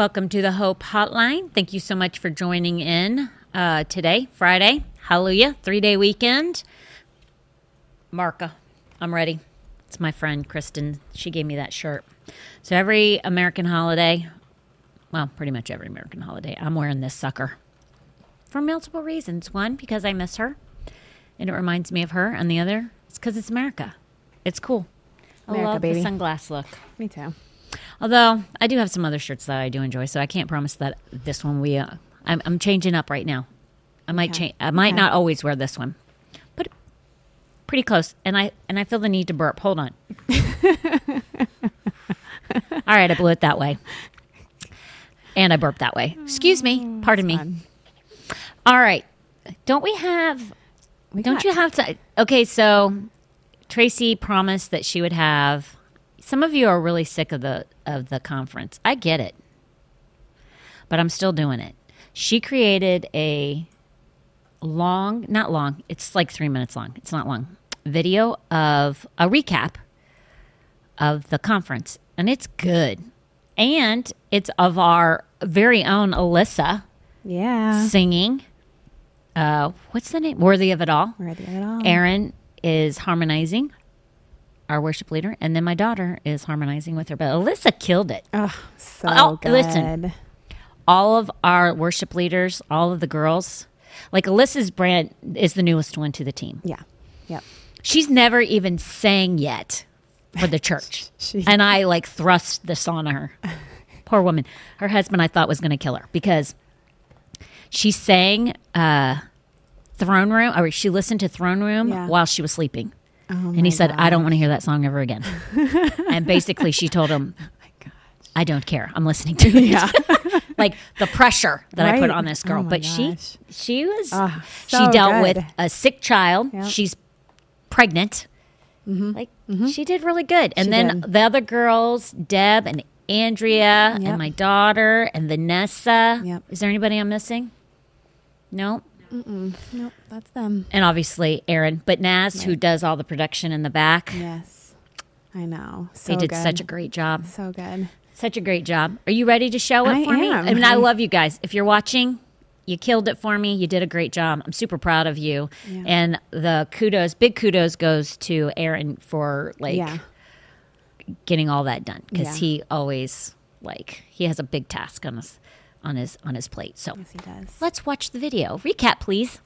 Welcome to the Hope Hotline. Thank you so much for joining in today, Friday. Hallelujah. 3-day weekend. Marka, I'm ready. It's my friend, Kristen. She gave me that shirt. So every American holiday, well, pretty much every American holiday, I'm wearing this sucker for multiple reasons. One, because I miss her and it reminds me of her. And the other, it's because it's America. It's cool. America, I love baby. The sunglass look. Me too. Although I do have some other shirts that I do enjoy, so I can't promise that this one I'm changing up right now. I might change. I might not always wear this one, but pretty close. And I feel the need to burp. Hold on. All right, I blew it that way, and I burped that way. Excuse me. Pardon me. Fun. All right. Don't we have? You have to? Okay, so Tracy promised that she would have. Some of you are really sick of the conference. I get it. But I'm still doing it. She created a it's like 3 minutes long. It's not long. Video of a recap of the conference. And it's good. And it's of our very own Alyssa. Yeah. Singing. What's the name? Worthy of It All. Worthy of It All. Aaron is harmonizing. Our worship leader, and then my daughter is harmonizing with her. But Alyssa killed it. Oh, good. Listen, all of our worship leaders, all of the girls, like Alyssa's brand is the newest one to the team. Yeah. Yep. She's never even sang yet for the church. And I like thrust this on her. Poor woman. Her husband I thought was going to kill her because she sang Throne Room, or she listened to Throne Room while she was sleeping. Oh, and he said, I don't want to hear that song ever again. And basically she told him, oh my gosh, I don't care. I'm listening to it. Yeah. Like the pressure that I put on this girl. Oh, but she was, she dealt with a sick child. Yep. She's pregnant. Mm-hmm. Like she did really good. And then the other girls, Deb and Andrea and my daughter and Vanessa. Yep. Is there anybody I'm missing? No. Nope, that's them. And obviously Aaron, but Naz, who does all the production in the back. Yes, I know. So they did such a great job. So good. Such a great job. Are you ready to show it for me? I mean, I love you guys. If you're watching, you killed it for me. You did a great job. I'm super proud of you. Yeah. And the kudos, big kudos goes to Aaron for getting all that done because he always he has a big task on us. On his plate. So yes, he does. Let's watch the video. Recap, please.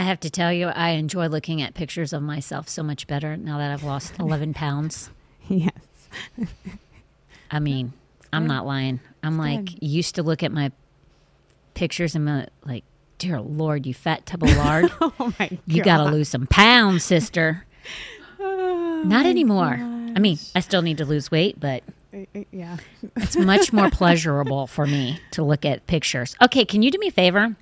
I have to tell you, I enjoy looking at pictures of myself so much better now that I've lost 11 pounds. Yes. I mean, I'm not lying. I'm like, used to look at my pictures and I'm like, dear Lord, you fat tub of lard. Oh my God. You got to lose some pounds, sister. Oh, not anymore. Gosh. I mean, I still need to lose weight, but yeah, it's much more pleasurable for me to look at pictures. Okay, can you do me a favor?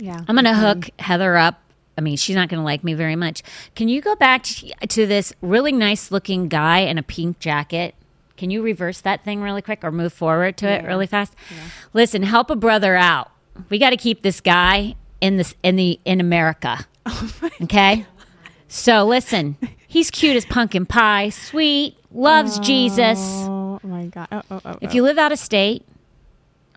Yeah, I'm going to hook Heather up. I mean, she's not going to like me very much. Can you go back to this really nice looking guy in a pink jacket? Can you reverse that thing really quick or move forward to it really fast? Yeah. Listen, help a brother out. We got to keep this guy in America. Oh my God. So listen, he's cute as pumpkin pie, sweet, loves Jesus. Oh my God. Oh. If you live out of state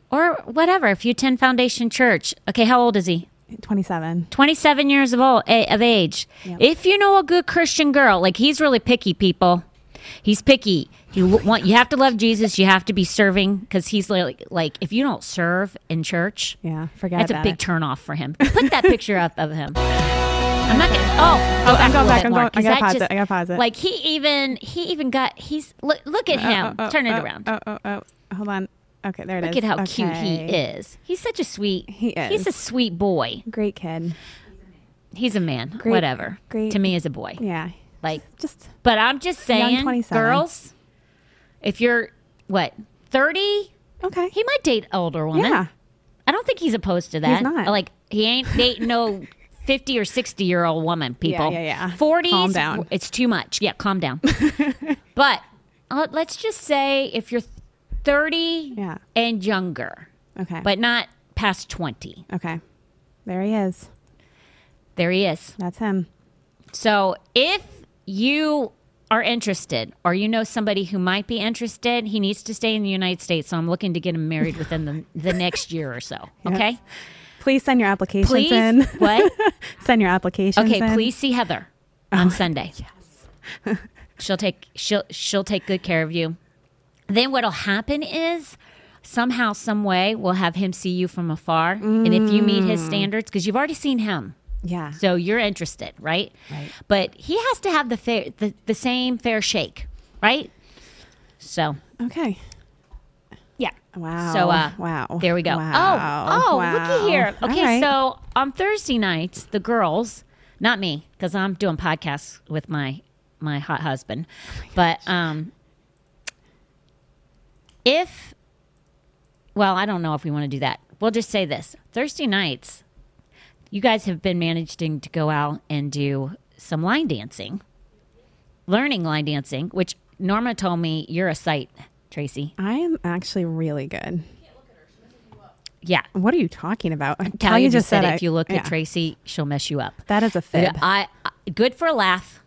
or whatever, if you attend Foundation Church. Okay, how old is he? 27. 27 years of age. Yep. If you know a good Christian girl, like he's really picky, people. He's picky. You have to love Jesus. You have to be serving because he's like if you don't serve in church, that's a big turnoff for him. Put that picture up of him. I'm not gonna. I'm going back. I gotta pause it. Like he even got. He's look at him. Turn it around. Hold on. Okay, there it is. Look at how cute he is. He's such a sweet. He is. He's a sweet boy. Great kid. He's a man. Great, whatever. Great. To me, is a boy. Yeah. Like just. But I'm just saying, girls, if you're 30, okay, he might date older women. Yeah. I don't think he's opposed to that. He's not. Like he ain't dating no 50 or 60-year-old woman, people. Yeah. 40s, calm down. It's too much. Yeah, calm down. But let's just say if you're 30 and younger, okay, but not past 20. Okay. There he is. That's him. So if you are interested or you know somebody who might be interested, he needs to stay in the United States, so I'm looking to get him married within the next year or so, okay? Yes. Please send your applications in. What? Send your applications in. Okay, please see Heather on Sunday. Yes. she'll take good care of you. Then what'll happen is somehow, some way, we'll have him see you from afar. Mm. And if you meet his standards, because you've already seen him. Yeah. So you're interested, right? Right. But he has to have the same fair shake, right? So. Okay. Yeah. Wow. So, wow. There we go. Wow. Oh, wow. Looky here. Okay, right. So on Thursday nights, the girls, not me, because I'm doing podcasts with my hot husband, but I don't know if we want to do that. We'll just say this. Thursday nights, you guys have been managing to go out and do some line dancing, learning line dancing, which Norma told me you're a sight, Tracy. I am actually really good. You can't look at her. She messes you up. Yeah. What are you talking about? Talia just said if you look at Tracy, she'll mess you up. That is a fib. Good for a laugh,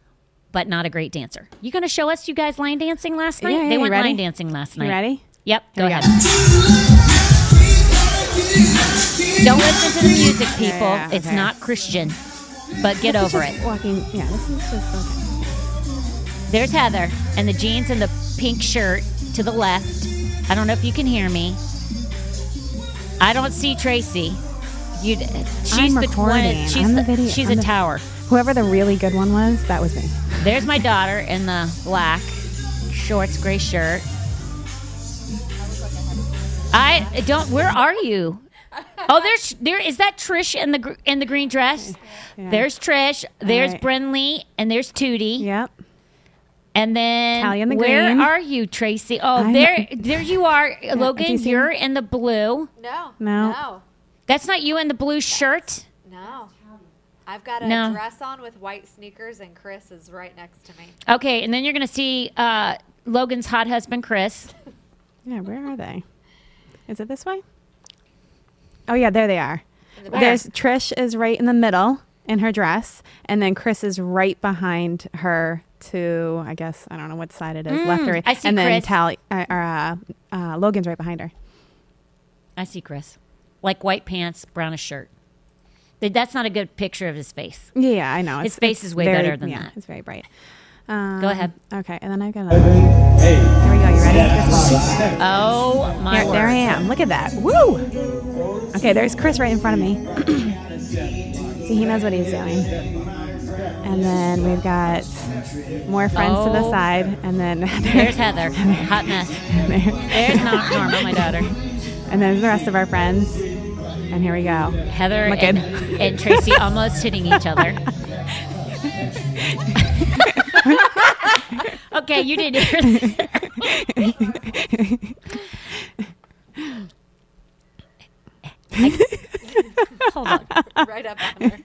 but not a great dancer. You going to show us you guys line dancing last night? Yeah, they went line dancing last night. You ready? Yep. Go ahead. Don't listen to the music, people. Yeah, it's not Christian, but get over it. Walking. Yeah, this is just okay. There's Heather and the jeans and the pink shirt. To the left. I don't know if you can hear me. I don't see Tracy. She's recording. She's a tower. Whoever the really good one was, that was me. There's my daughter in the black shorts, gray shirt. I don't. Where are you? Oh, there is that Trish in the green dress. Yeah. There's Trish. There's Brinley, and there's Tootie. Yep. And then, where are you, Tracy? Oh, there you are, yeah, Logan. You're in the blue. No. That's not you in the blue shirt. No, I've got a dress on with white sneakers, and Chris is right next to me. Okay, and then you're gonna see Logan's hot husband, Chris. Yeah, where are they? Is it this way? Oh yeah, there they are. There's Trish is right in the middle in her dress, and then Chris is right behind her. To, I guess, I don't know what side it is, left or right. I see and Chris. Then Logan's right behind her. I see Chris. Like white pants, brownish shirt. That's not a good picture of his face. Yeah, I know. His face is way better than that. It's very bright. Go ahead. Okay, and then I've got Hey. Here we go. You ready? Oh, my word. There I am. Look at that. Woo! Okay, there's Chris right in front of me. See, he knows what he's doing. And then we've got more friends to the side. And then there's Heather. Hot mess. There's not Norma, my daughter. And then the rest of our friends. And here we go. Heather and Tracy almost hitting each other. Okay, you didn't hear that. Hold on. Right up on her.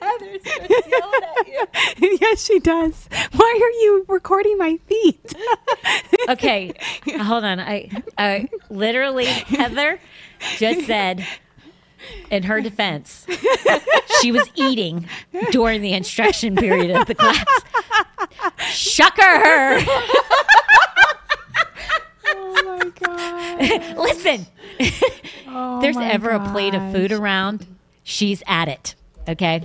Heather starts yelling at you. Yes, she does. Why are you recording my feet? Okay, hold on. I literally, Heather just said, in her defense, she was eating during the instruction period of the class. Shucker! Oh my God. Listen, there's ever a plate of food around, she's at it. Okay?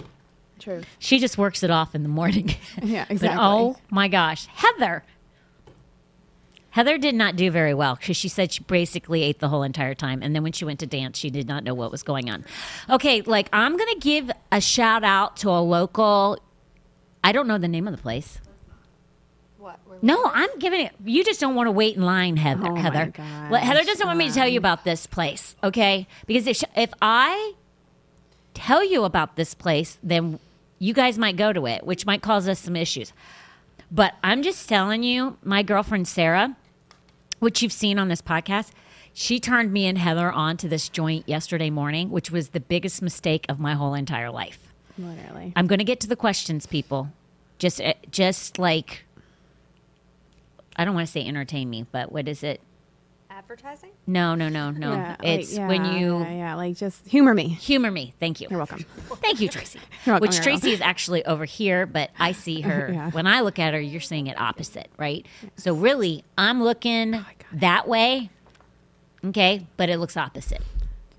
True. She just works it off in the morning. Yeah, exactly. But, oh my gosh. Heather did not do very well because she said she basically ate the whole entire time. And then when she went to dance, she did not know what was going on. Okay, like I'm going to give a shout out to a local, I don't know the name of the place. What? No, I'm giving it, you just don't want to wait in line, Heather. Oh Heather. My gosh. Well, Heather doesn't want me to tell you about this place, okay? Because if I tell you about this place, then you guys might go to it, which might cause us some issues. But I'm just telling you, my girlfriend, Sarah, which you've seen on this podcast, she turned me and Heather on to this joint yesterday morning, which was the biggest mistake of my whole entire life. Literally. I'm going to get to the questions, people. Just like, I don't want to say entertain me, but what is it? Advertising? No. Yeah, it's like, when you... Yeah, like just humor me. Humor me. Thank you. You're welcome. Thank you, Tracy. You're welcome. Which Tracy is actually over here, but I see her. Yeah. When I look at her, you're seeing it opposite, right? Yes. So really, I'm looking that way, okay? But it looks opposite.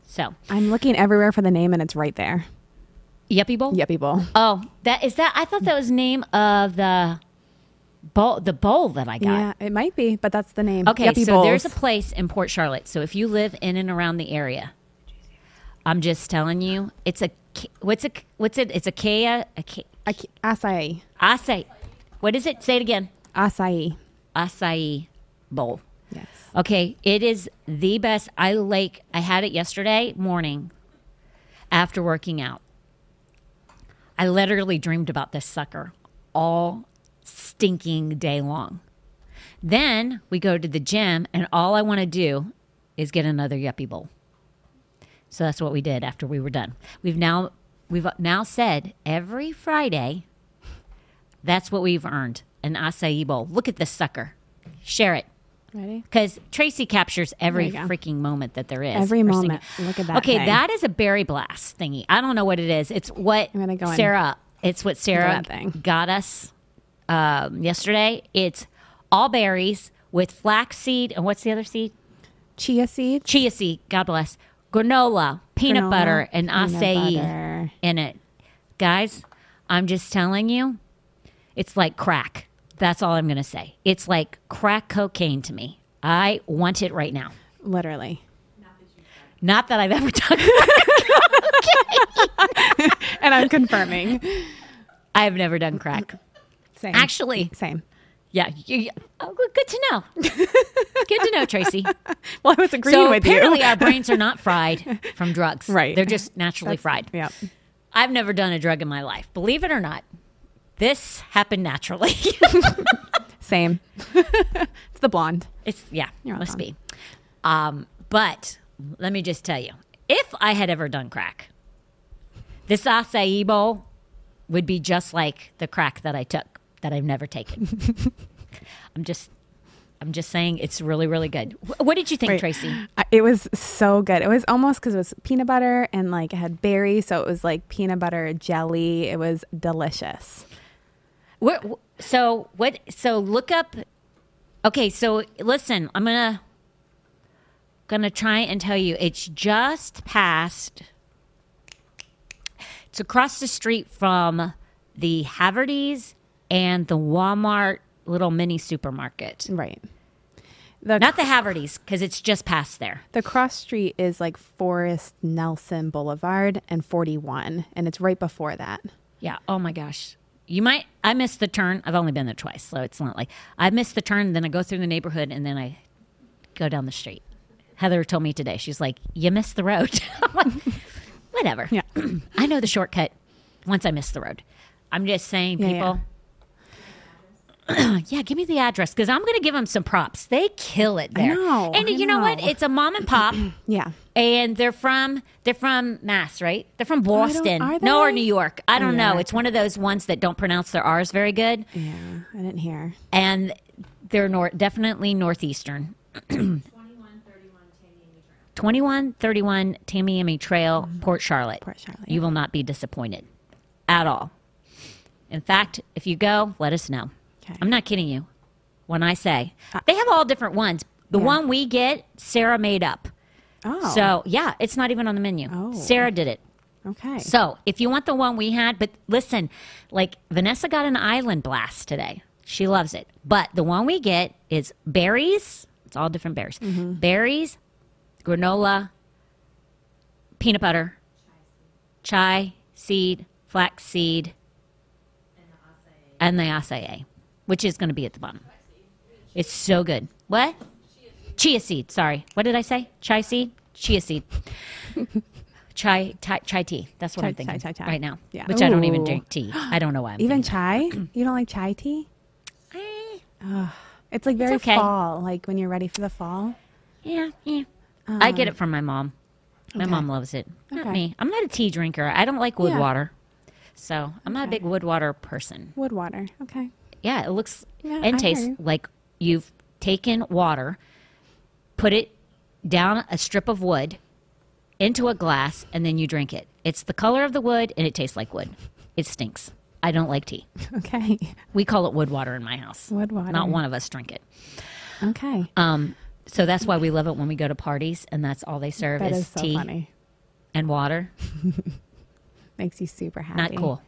So I'm looking everywhere for the name, and it's right there. Yuppie Bowl? Yuppie Bowl. Oh, that is that. I thought that was name of the... bowl that I got. Yeah, it might be, but that's the name. Okay, Yuppie so bowls. There's a place in Port Charlotte. So if you live in and around the area, I'm just telling you, it's a what's it? It's acai. Acai. What is it? Say it again. Acai. Acai bowl. Yes. Okay, it is the best. I had it yesterday morning after working out. I literally dreamed about this sucker all stinking day long. Then we go to the gym, and all I want to do is get another Yuppie Bowl. So that's what we did after we were done. We've now said every Friday, that's what we've earned, an acai bowl. Look at this sucker. Share it. Ready? Because Tracy captures every freaking moment that there is. Every moment. Look at that. Okay, that is a berry blast thingy. I don't know what it is. It's what Sarah got us. Yesterday, it's all berries with flaxseed and what's the other seed? Chia seed. God bless. Granola, peanut butter, and acai in it. Guys, I'm just telling you, it's like crack. That's all I'm going to say. It's like crack cocaine to me. I want it right now. Literally. Not that I've ever done crack cocaine. And I'm confirming. I've never done crack. Same. Actually. Same. Yeah. Good to know. Good to know, Tracy. Well, I was agreeing with you. So apparently our brains are not fried from drugs. Right. They're just naturally fried. Yeah. I've never done a drug in my life. Believe it or not, this happened naturally. Same. It's the blonde. It's, yeah, it must be. But let me just tell you, if I had ever done crack, this acai bowl would be just like the crack that I took. That I've never taken. I'm just saying it's really, really good. What did you think, Tracy? It was so good. It was almost because it was peanut butter and like it had berries, so it was like peanut butter jelly. It was delicious. So look up. Okay, so listen, I'm gonna try and tell you. It's just past. It's across the street from the Haverty's. And the Walmart little mini supermarket. Right. Not the Havertys, because it's just past there. The cross street is like Forest Nelson Boulevard and 41, and it's right before that. Yeah. Oh, my gosh. I missed the turn. I've only been there twice, so it's not like I missed the turn, then I go through the neighborhood, and then I go down the street. Heather told me today. She's like, you missed the road. I'm like, whatever. Yeah. I know the shortcut once I miss the road. I'm just saying, people... Yeah. Yeah, give me the address because I'm going to give them some props. They kill it there. I know. You know what? It's a mom and pop. Yeah. And they're from Mass, right? They're from Boston. No, or New York. I don't know. It's one of those ones that don't pronounce their R's very good. Yeah, I didn't hear. And they're definitely Northeastern. 2131 Tamiami Trail, Port Charlotte. Port Charlotte. You will not be disappointed at all. In fact, if you go, let us know. I'm not kidding you when I say they have all different ones. The one we get, Sarah made up. Oh. So, yeah, it's not even on the menu. Oh. Sarah did it. Okay. So, if you want the one we had, but listen, like Vanessa got an island blast today. She loves it. But the one we get is berries. It's all different berries. Mm-hmm. Berries, granola, peanut butter, chai seed, flax seed, and the acai, which is going to be at the bottom. It's so good. What? Chia seed. Sorry. What did I say? Chai seed? Chia seed. Chai tea. That's what I'm thinking chai. Right now. Yeah. Which I don't even drink tea. I don't know why. Even chai? You don't like chai tea? It's like very fall, like when you're ready for the fall. Yeah. I get it from my mom. My mom loves it. Not me. I'm not a tea drinker. I don't like wood water. So I'm not a big wood water person. Wood water. Okay. Yeah, it looks and tastes like you've taken water, put it down a strip of wood into a glass, and then you drink it. It's the color of the wood, and it tastes like wood. It stinks. I don't like tea. Okay. We call it wood water in my house. Wood water. Not one of us drink it. Okay. So that's why we love it when we go to parties, and that's all they serve is tea and water. Makes you super happy. Not cool.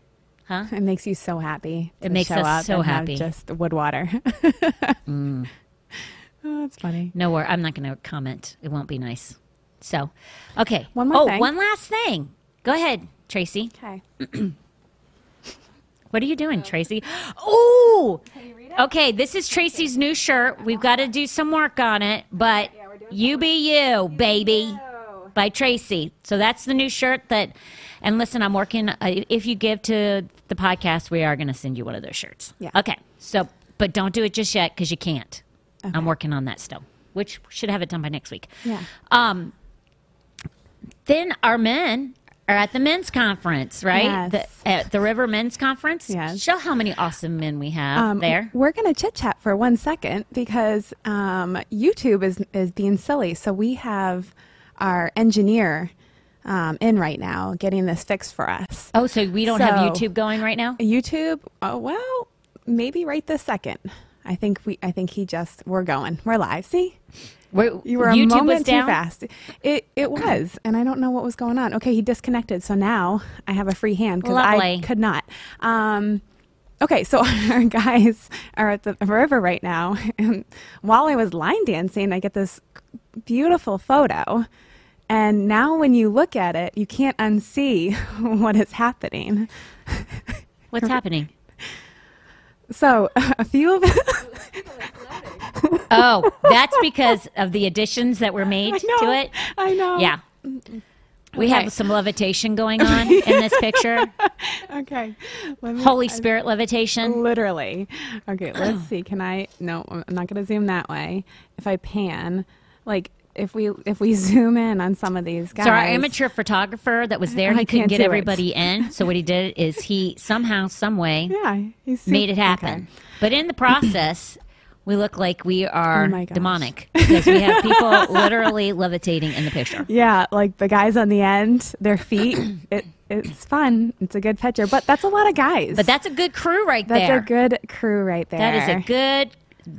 Huh? It makes you so happy. It makes us so happy. Just wood water. Oh, that's funny. No, I'm not going to comment. It won't be nice. So, okay. One more thing. Oh, one last thing. Go ahead, Tracy. Okay. What are you doing, Tracy? Oh! Can you read it? Okay, this is Tracy's new shirt. We've got to do some work on it, but you be you, baby. By Tracy. So that's the new shirt that, and listen, I'm working. If you give to the podcast, we are going to send you one of those shirts. Yeah. Okay. So, but don't do it just yet because you can't. Okay. I'm working on that still, which should have it done by next week. Yeah. Then our men are at the men's conference, right? Yes. At the River Men's Conference. Yes. Show how many awesome men we have there. We're going to chit chat for 1 second because YouTube is being silly. So we have our engineer in right now getting this fixed for us. Oh, so we don't have YouTube going right now? YouTube, well, maybe right this second. I think we're going. We're live. See? You were a YouTube moment was down? Too fast. It was, and I don't know what was going on. Okay, he disconnected, so now I have a free hand because I could not. Okay, so our guys are at the river right now, and while I was line dancing, I get this beautiful photo, and now when you look at it, you can't unsee what is happening. What's happening? So a few of oh, that's because of the additions that were made to it. I know. Yeah. We have some levitation going on in this picture. Okay. Holy Spirit levitation. Literally. Okay, let's see. Can I? No, I'm not going to zoom that way. If I pan, like if we zoom in on some of these guys. So our amateur photographer that was there, he couldn't get everybody in. So what he did is he somehow, some way made it happen. Okay. But in the process, we look like we are demonic because we have people literally levitating in the picture. Yeah, like the guys on the end, their feet. It's fun. It's a good picture, but that's a lot of guys. But that's a good crew right there. That's a good crew right there. That is a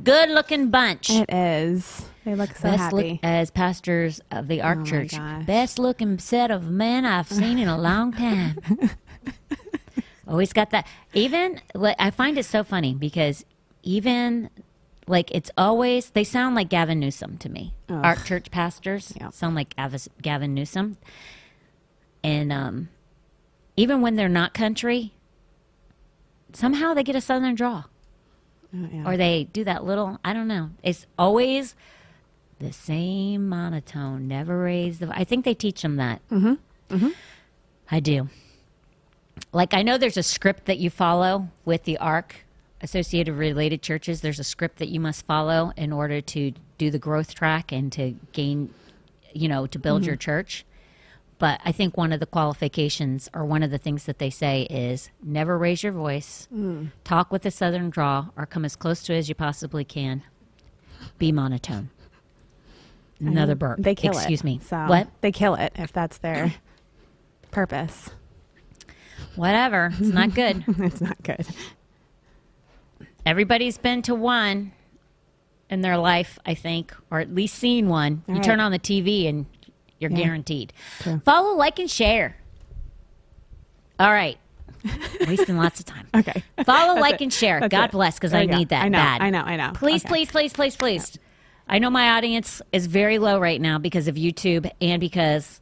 good-looking bunch. It is. They look so happy. As pastors of the Ark Church, best-looking set of men I've seen in a long time. Always got that. Even I find it so funny because even Like, it's always, they sound like Gavin Newsom to me. Ugh. Ark Church pastors sound like Gavin Newsom. And even when they're not country, somehow they get a Southern draw. Oh, yeah. Or they do that little, I don't know. It's always the same monotone, never raise the, I think they teach them that. Mm-hmm. Mm-hmm. I do. Like, I know there's a script that you follow with the Ark, Associated Related Churches. There's a script that you must follow in order to do the growth track and to gain, you know, to build mm-hmm. your church. But I think one of the qualifications or one of the things that they say is never raise your voice, talk with a Southern drawl, or come as close to it as you possibly can, be monotone. Another burp. They kill Excuse it. Me. So what? They kill it if that's their purpose. Whatever. It's not good. It's not good. Everybody's been to one in their life, I think, or at least seen one. All you right. turn on the TV and... You're guaranteed. True. Follow, like, and share. All right. Wasting lots of time. Okay. Follow, like, and share. That's God bless, because I need that bad. I know. Please, please. I know my audience is very low right now because of YouTube and because,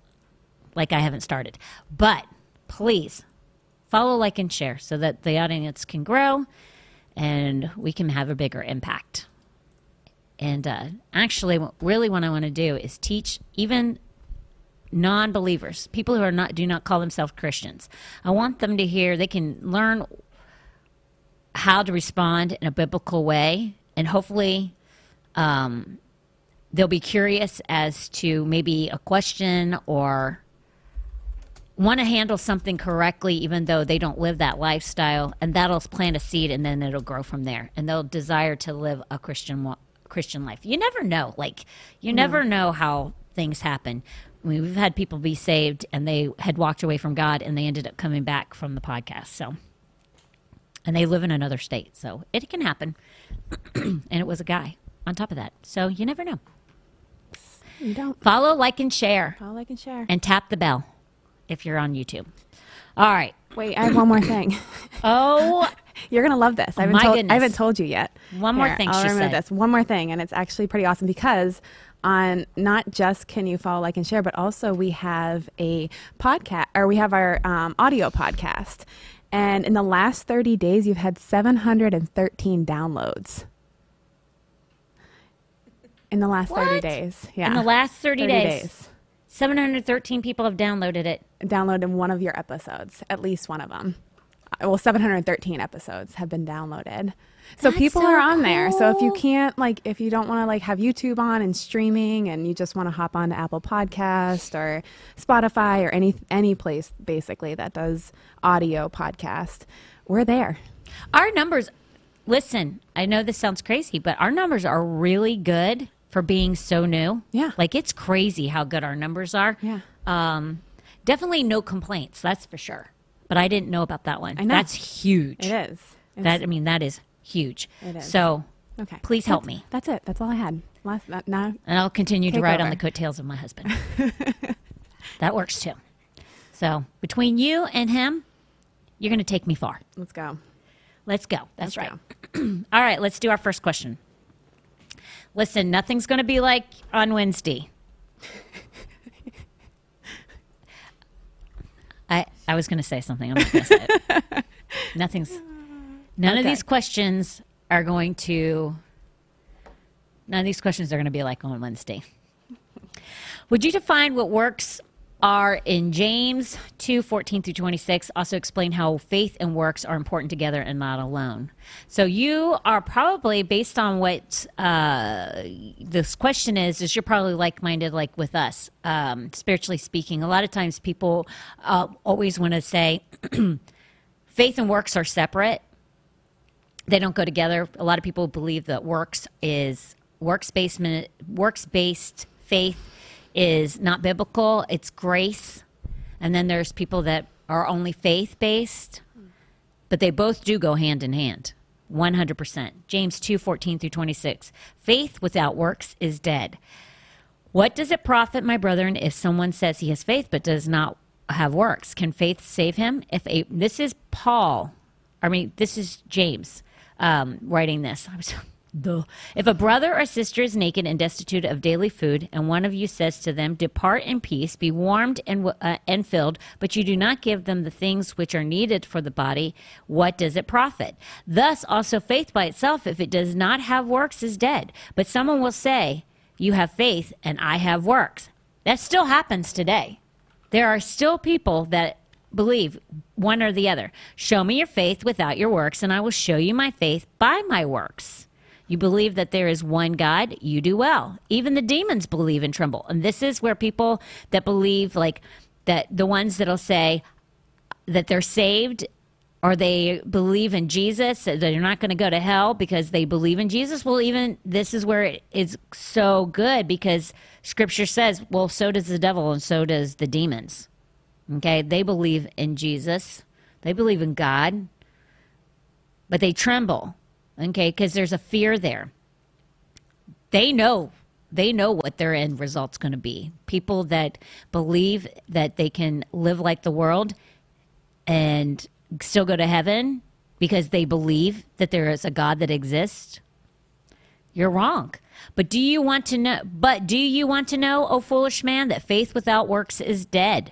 like, I haven't started. But please follow, like, and share so that the audience can grow and we can have a bigger impact. And actually, really what I want to do is teach even non-believers, people who are not do not call themselves Christians. I want them to hear they can learn how to respond in a biblical way, and hopefully they'll be curious as to maybe a question or want to handle something correctly even though they don't live that lifestyle, and that'll plant a seed and then it'll grow from there, and they'll desire to live a Christian life. You never know. Like, you never know how things happen. I mean, we've had people be saved and they had walked away from God and they ended up coming back from the podcast. So, and they live in another state. So it can happen. And it was a guy on top of that. So you never know. You don't. Follow, like, and share. Follow, like, and share. And tap the bell if you're on YouTube. All right. Wait, I have one more thing. Oh, you're going to love this. I haven't told you yet. One more thing, I'll remove this. One more thing. And it's actually pretty awesome because on not just can you follow, like, and share, but also we have a podcast, or we have our audio podcast. And in the last 30 days, you've had 713 downloads. In the last 30 days. Yeah. In the last 30 days. 713 people have downloaded it. Downloaded one of your episodes, at least one of them. Well, 713 episodes have been downloaded. So people are on there. So if you can't, like, if you don't want to, like, have YouTube on and streaming, and you just want to hop on to Apple Podcast or Spotify or any place basically that does audio podcast, we're there. Our numbers, listen, I know this sounds crazy, but our numbers are really good for being so new. Yeah. Like, it's crazy how good our numbers are. Yeah. Definitely no complaints, that's for sure. But I didn't know about that one. I know. That's huge. It is. That is huge. It is. So please help me. That's it. That's all I had. And I'll continue to ride on the coattails of my husband. That works too. So between you and him, you're going to take me far. Let's go. Let's go. That's right. All right. Let's do our first question. Listen, nothing's going to be like on Wednesday. I was going to say something. I'm not going to say it. None of these questions are going to, be like on Wednesday. Would you define what works are in James 2:14-26? Also explain how faith and works are important together and not alone. So you are probably, based on what this question is you're probably like-minded, like with us, spiritually speaking. A lot of times people always want to say faith and works are separate. They don't go together. A lot of people believe that works is works-based faith is not biblical, it's grace. And then there's people that are only faith-based, but they both do go hand in hand, 100%. James 2:14-26, faith without works is dead. What does it profit, my brethren, if someone says he has faith but does not have works? Can faith save him? This is James writing this. Duh. If a brother or sister is naked and destitute of daily food, and one of you says to them, depart in peace, be warmed and filled, but you do not give them the things which are needed for the body, what does it profit? Thus also faith by itself, if it does not have works, is dead. But someone will say, you have faith and I have works. That still happens today. There are still people that believe one or the other. Show me your faith without your works, and I will show you my faith by my works. You believe that there is one God, you do well. Even the demons believe and tremble. And this is where people that believe, like, that the ones that'll say that they're saved or they believe in Jesus, that they're not going to go to hell because they believe in Jesus. Well, even this is where it is so good, because Scripture says, well, so does the devil and so does the demons. Okay? They believe in Jesus. They believe in God. But they tremble. Okay, because there's a fear there. They know what their end result's going to be. People that believe that they can live like the world and still go to heaven because they believe that there is a God that exists. You're wrong. But do you want to know, O foolish man, that faith without works is dead?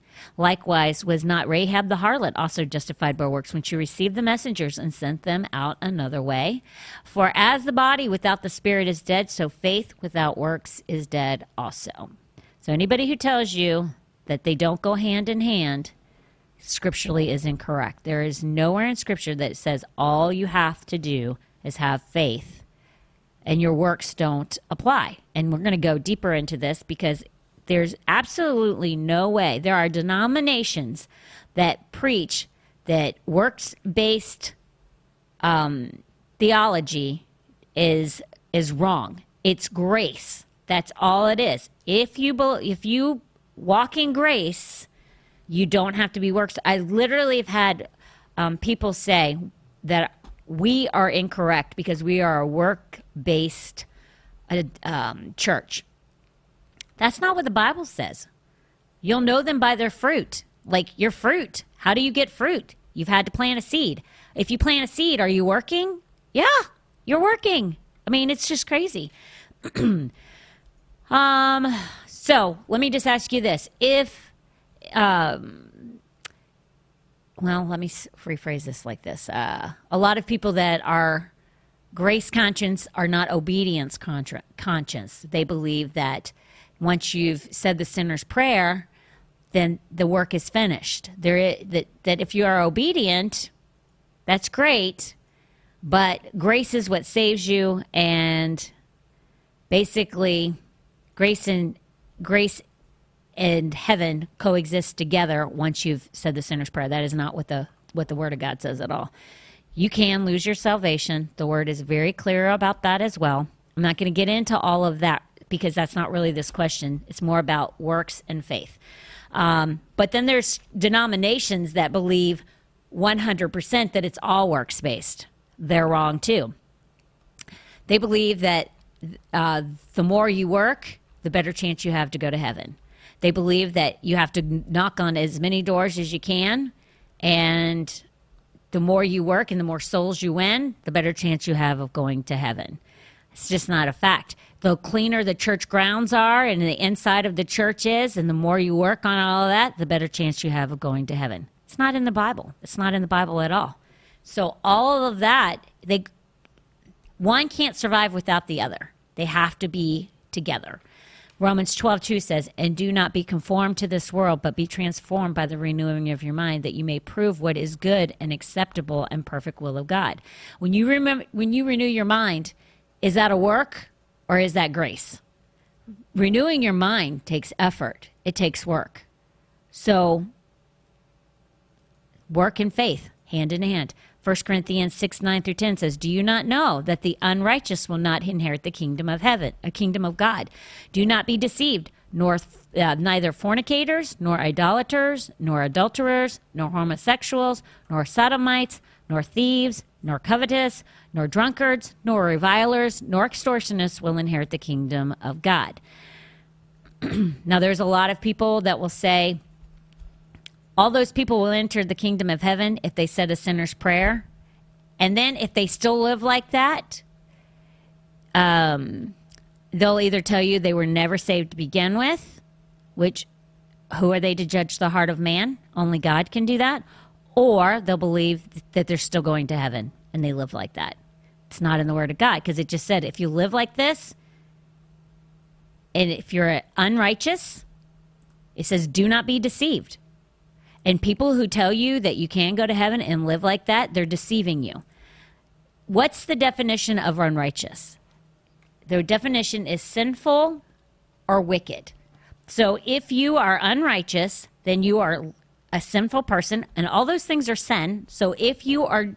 Likewise, was not Rahab the harlot also justified by works when she received the messengers and sent them out another way? For as the body without the spirit is dead, so faith without works is dead also. So anybody who tells you that they don't go hand in hand scripturally is incorrect. There is nowhere in Scripture that says all you have to do is have faith and your works don't apply. And we're going to go deeper into this, because there's absolutely no way. There are denominations that preach that works-based theology is wrong. It's grace. That's all it is. If you walk in grace, you don't have to be works. I literally have had people say that we are incorrect because we are a work-based church. That's not what the Bible says. You'll know them by their fruit. Like, your fruit. How do you get fruit? You've had to plant a seed. If you plant a seed, are you working? Yeah, you're working. I mean, it's just crazy. So let me just ask you this. Well, let me rephrase this like this. A lot of people that are grace conscious are not obedience conscious. They believe that once you've said the sinner's prayer, then the work is finished. That if you are obedient, that's great, but grace is what saves you, and basically grace and heaven coexist together once you've said the sinner's prayer. That is not what the Word of God says at all. You can lose your salvation. The Word is very clear about that as well. I'm not going to get into all of that, because that's not really this question. It's more about works and faith. But then there's denominations that believe 100% that it's all works-based. They're wrong too. They believe that the more you work, the better chance you have to go to heaven. They believe that you have to knock on as many doors as you can, and the more you work and the more souls you win, the better chance you have of going to heaven. It's just not a fact. The cleaner the church grounds are and the inside of the church is, and the more you work on all of that, the better chance you have of going to heaven. It's not in the Bible. It's not in the Bible at all. So all of that, one can't survive without the other. They have to be together. Romans 12:2 says, and do not be conformed to this world, but be transformed by the renewing of your mind, that you may prove what is good and acceptable and perfect will of God. When you renew your mind, is that a work? Or is that grace? Renewing your mind takes effort. It takes work. So work and faith, hand in hand. 1 Corinthians 6:9-10 says, do you not know that the unrighteous will not inherit the kingdom of heaven, a kingdom of God? Do not be deceived. neither fornicators, nor idolaters, nor adulterers, nor homosexuals, nor sodomites, nor thieves, nor covetous, nor drunkards, nor revilers, nor extortionists will inherit the kingdom of God. Now, there's a lot of people that will say, all those people will enter the kingdom of heaven if they said a sinner's prayer. And then if they still live like that, they'll either tell you they were never saved to begin with, which, who are they to judge the heart of man? Only God can do that. Or they'll believe that they're still going to heaven and they live like that. It's not in the Word of God, because it just said if you live like this, and if you're unrighteous, it says do not be deceived. And people who tell you that you can go to heaven and live like that, they're deceiving you. What's the definition of unrighteous? The definition is sinful or wicked. So if you are unrighteous, then you are a sinful person, and all those things are sin. So if you are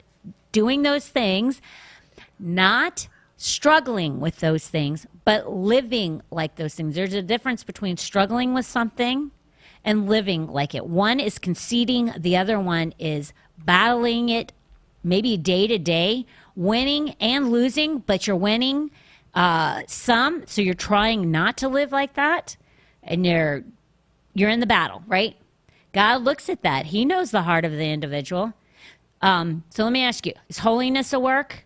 doing those things, not struggling with those things, but living like those things. There's a difference between struggling with something and living like it. One is conceding, the other one is battling it, maybe day to day, winning and losing, but you're winning some, so you're trying not to live like that, and you're in the battle, right? God looks at that. He knows the heart of the individual. So let me ask you, is holiness a work?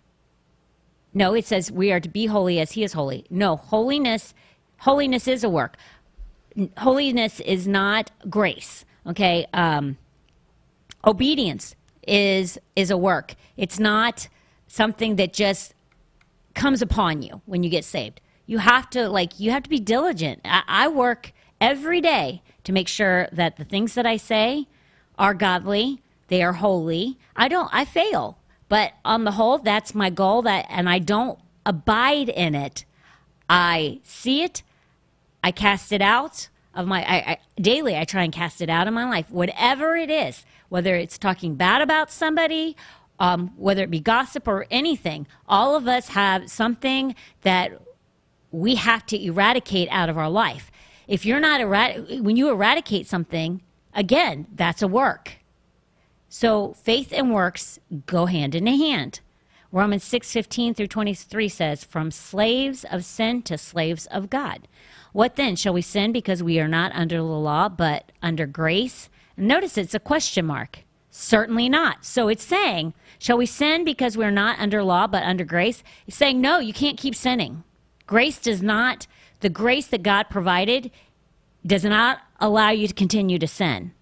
No, it says we are to be holy as he is holy. No, holiness is a work. Holiness is not grace, okay? Obedience is a work. It's not something that just comes upon you when you get saved. You have to be diligent. I work every day to make sure that the things that I say are godly, they are holy. I fail, but on the whole, that's my goal, and I don't abide in it. I see it, I cast it out of my, daily I try and cast it out of my life, whatever it is, whether it's talking bad about somebody, whether it be gossip or anything. All of us have something that we have to eradicate out of our life. If you're not when you eradicate something, again, that's a work. So faith and works go hand in hand. Romans 6:15-23 says, "From slaves of sin to slaves of God. What then? Shall we sin because we are not under the law, but under grace?" Notice it's a question mark. Certainly not. So it's saying, shall we sin because we're not under law, but under grace? It's saying, no, you can't keep sinning. Grace does not... The grace that God provided does not allow you to continue to sin.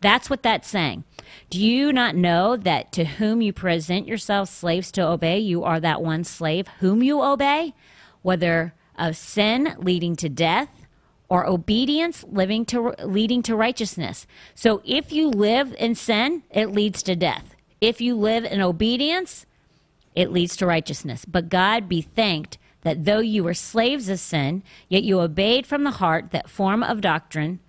That's what that's saying. Do you not know that to whom you present yourselves slaves to obey, you are that one slave whom you obey, whether of sin leading to death or obedience leading to righteousness? So if you live in sin, it leads to death. If you live in obedience, it leads to righteousness. But God be thanked that though you were slaves of sin, yet you obeyed from the heart that form of doctrine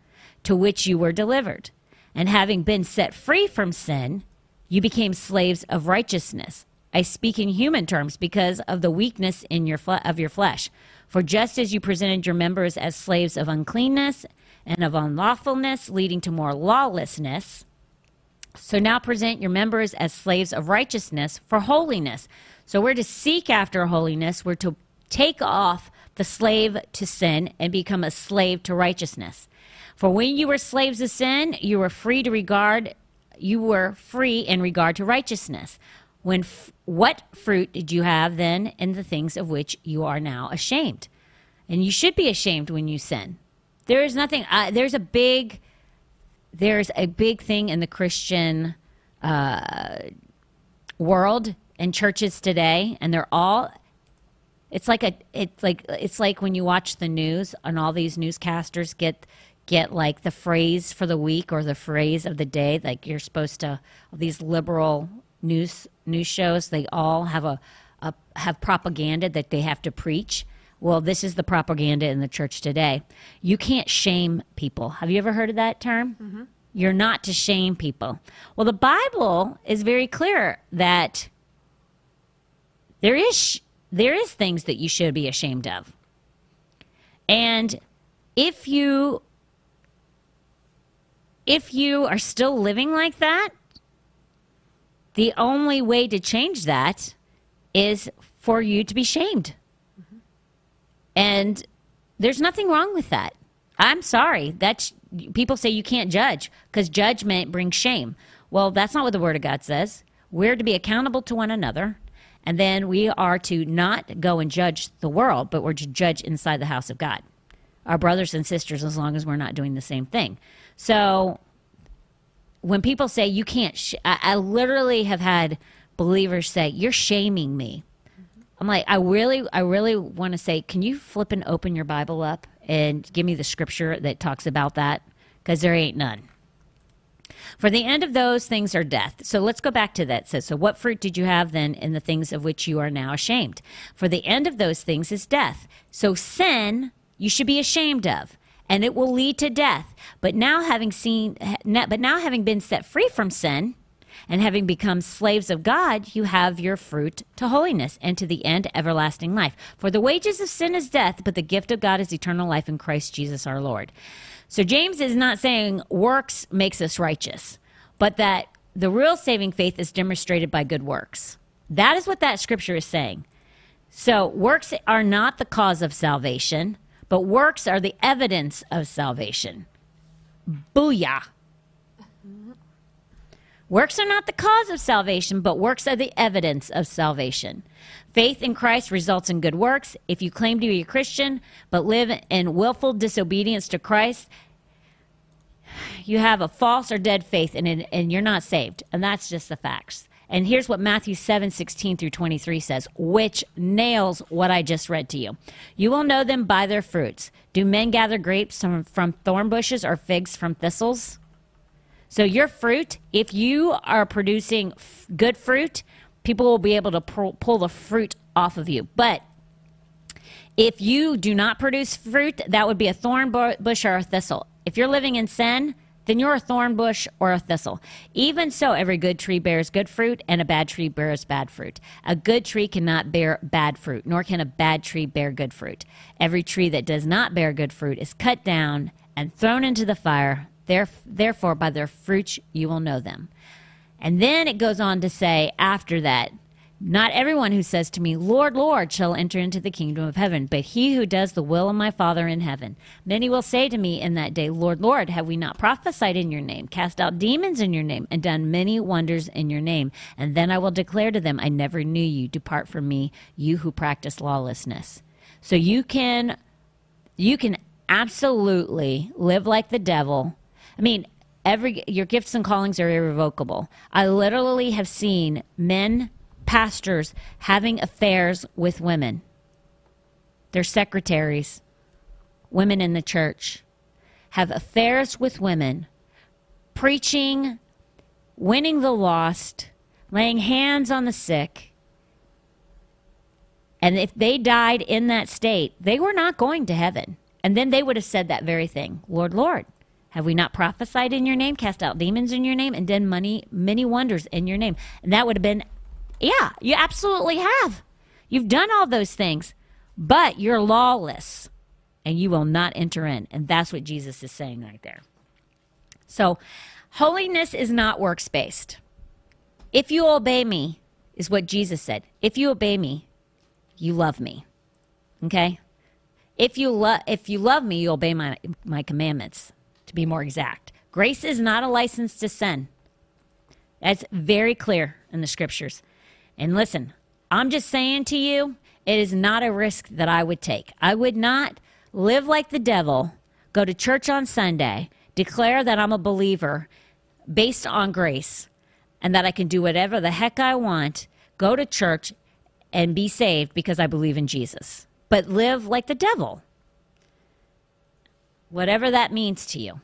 to which you were delivered. And having been set free from sin, you became slaves of righteousness. I speak in human terms because of the weakness in your flesh. For just as you presented your members as slaves of uncleanness and of unlawfulness, leading to more lawlessness, so now present your members as slaves of righteousness for holiness. So we're to seek after holiness. We're to take off the slave to sin and become a slave to righteousness. For when you were slaves of sin, you were free in regard to righteousness. What fruit did you have then in the things of which you are now ashamed? And you should be ashamed when you sin. There is nothing. There's a big thing in the Christian world and churches today, and they're all. It's like when you watch the news and all these newscasters get like the phrase for the week or the phrase of the day. Like you're supposed to, these liberal news shows, they all have have propaganda that they have to preach. Well, this is the propaganda in the church today. You can't shame people. Have you ever heard of that term? Mm-hmm. You're not to shame people. Well, the Bible is very clear that there is things that you should be ashamed of. And If you are still living like that, the only way to change that is for you to be shamed. Mm-hmm. And there's nothing wrong with that. I'm sorry. That's, people say you can't judge because judgment brings shame. Well, that's not what the Word of God says. We're to be accountable to one another, and then we are to not go and judge the world, but we're to judge inside the house of God, our brothers and sisters, as long as we're not doing the same thing. So when people say you can't, I literally have had believers say, you're shaming me. Mm-hmm. I'm like, I really want to say, can you flip and open your Bible up and give me the scripture that talks about that? Because there ain't none. For the end of those things are death. So let's go back to that. So what fruit did you have then in the things of which you are now ashamed? For the end of those things is death. So sin you should be ashamed of, and it will lead to death. But now having been set free from sin and having become slaves of God, you have your fruit to holiness and to the end everlasting life. For the wages of sin is death, but the gift of God is eternal life in Christ Jesus our Lord. So James is not saying works makes us righteous, but that the real saving faith is demonstrated by good works. That is what that scripture is saying. So works are not the cause of salvation, but works are the evidence of salvation. Booyah. Works are not the cause of salvation, but works are the evidence of salvation. Faith in Christ results in good works. If you claim to be a Christian, but live in willful disobedience to Christ, you have a false or dead faith, and you're not saved. And that's just the facts. And here's what Matthew 7:16-23 says, which nails what I just read to you. You will know them by their fruits. Do men gather grapes from thorn bushes or figs from thistles? So your fruit, if you are producing good fruit, people will be able to pull the fruit off of you. But if you do not produce fruit, that would be a thorn bush or a thistle. If you're living in sin, then you're a thorn bush or a thistle. Even so, every good tree bears good fruit, and a bad tree bears bad fruit. A good tree cannot bear bad fruit, nor can a bad tree bear good fruit. Every tree that does not bear good fruit is cut down and thrown into the fire. Therefore, by their fruits you will know them. And then it goes on to say, after that, not everyone who says to me, Lord, Lord, shall enter into the kingdom of heaven, but he who does the will of my Father in heaven. Many will say to me in that day, Lord, Lord, have we not prophesied in your name, cast out demons in your name, and done many wonders in your name? And then I will declare to them, I never knew you. Depart from me, you who practice lawlessness. So you can absolutely live like the devil. I mean, your gifts and callings are irrevocable. I literally have seen men, pastors, having affairs with women, their secretaries, women in the church, have affairs with women, preaching, winning the lost, laying hands on the sick. And if they died in that state, they were not going to heaven. And then they would have said that very thing, Lord, Lord, have we not prophesied in your name, cast out demons in your name, and done many wonders in your name? And that would have been, yeah, you absolutely have. You've done all those things, but you're lawless, and you will not enter in. And that's what Jesus is saying right there. So holiness is not works-based. If you obey me, is what Jesus said. If you obey me, you love me, okay? If you love me, you obey my commandments, to be more exact. Grace is not a license to sin. That's very clear in the scriptures. And listen, I'm just saying to you, it is not a risk that I would take. I would not live like the devil, go to church on Sunday, declare that I'm a believer based on grace and that I can do whatever the heck I want, go to church and be saved because I believe in Jesus, but live like the devil. Whatever that means to you,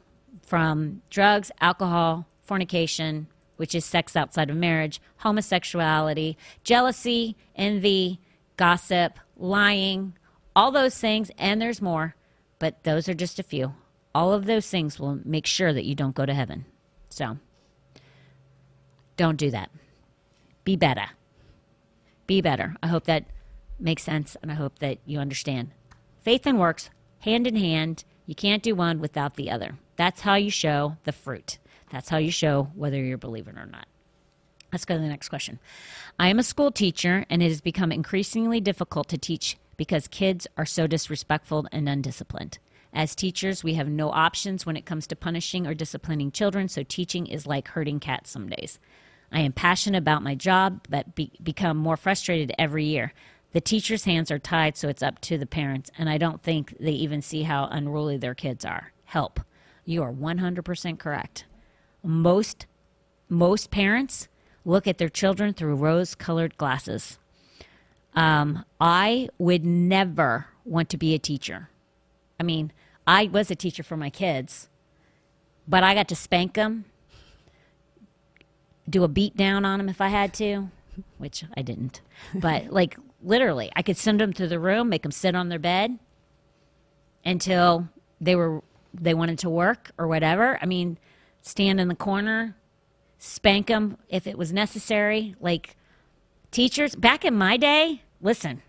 from drugs, alcohol, fornication, which is sex outside of marriage, homosexuality, jealousy, envy, gossip, lying, all those things, and there's more, but those are just a few. All of those things will make sure that you don't go to heaven. So don't do that. Be better. Be better. I hope that makes sense, and I hope that you understand. Faith and works, hand in hand, You can't do one without the other. That's how you show the fruit. That's how you show whether you're believing or not. Let's go to the next question. I am a school teacher, and it has become increasingly difficult to teach because kids are so disrespectful and undisciplined. As teachers, we have no options when it comes to punishing or disciplining children, so teaching is like herding cats some days. I am passionate about my job, but become more frustrated every year. The teachers' hands are tied, so it's up to the parents, and I don't think they even see how unruly their kids are. Help. You are 100% correct. Most parents look at their children through rose-colored glasses. I would never want to be a teacher. I mean, I was a teacher for my kids, but I got to spank them, do a beat down on them if I had to, which I didn't. But like literally, I could send them to the room, make them sit on their bed until they wanted to work or whatever. I mean, stand in the corner, spank them if it was necessary. Like teachers back in my day, listen,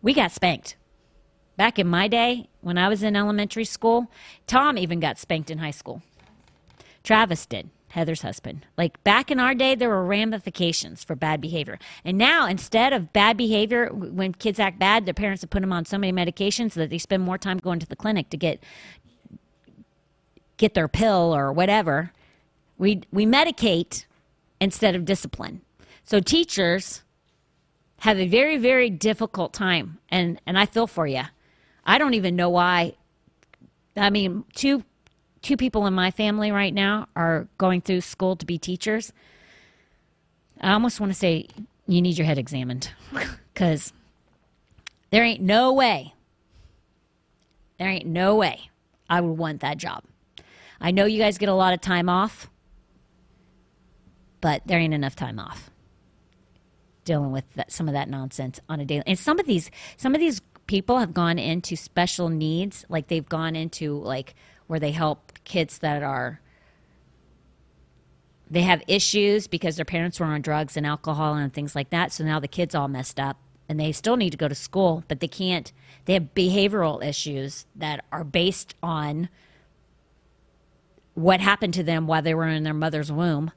we got spanked. Back in my day, when I was in elementary school, Tom even got spanked in high school. Travis did, Heather's husband. Like back in our day, there were ramifications for bad behavior. And now, instead of bad behavior, when kids act bad, their parents have put them on so many medications that they spend more time going to the clinic to get their pill or whatever. We medicate instead of discipline. So teachers have a very, very difficult time, and I feel for you. I don't even know why. I mean, two people in my family right now are going through school to be teachers. I almost want to say you need your head examined because there ain't no way I would want that job. I know you guys get a lot of time off, but there ain't enough time off dealing with some of that nonsense on a daily. And some of these people have gone into special needs, like they've gone into like where they help kids they have issues because their parents were on drugs and alcohol and things like that. So now the kid's all messed up and they still need to go to school, but they can't. They have behavioral issues that are based on what happened to them while they were in their mother's womb.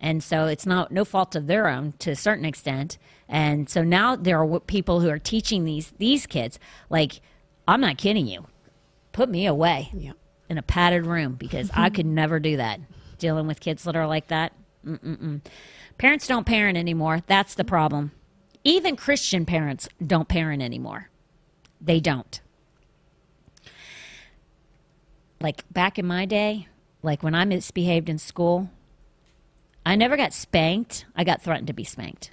And so it's no fault of their own to a certain extent. And so now there are people who are teaching these kids, like, I'm not kidding you. Put me away in a padded room because I could never do that. Dealing with kids that are like that. Parents don't parent anymore. That's the problem. Even Christian parents don't parent anymore. They don't. Like back in my day, like when I misbehaved in school, I never got spanked. I got threatened to be spanked.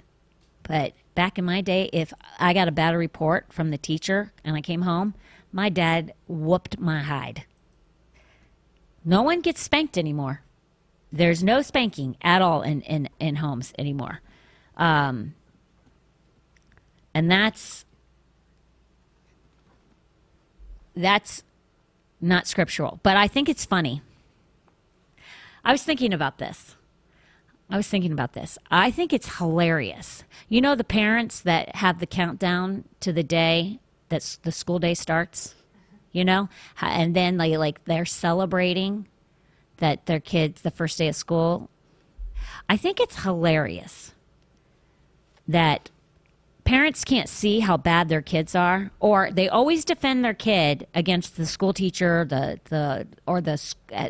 But back in my day, if I got a bad report from the teacher and I came home, my dad whooped my hide. No one gets spanked anymore. There's no spanking at all in homes anymore. And that's not scriptural. But I think it's funny. I was thinking about this. I think it's hilarious. You know the parents that have the countdown to the day that the school day starts? You know? And then they, like, they're celebrating that their kids, the first day of school. I think it's hilarious that parents can't see how bad their kids are, or they always defend their kid against the school teacher, or the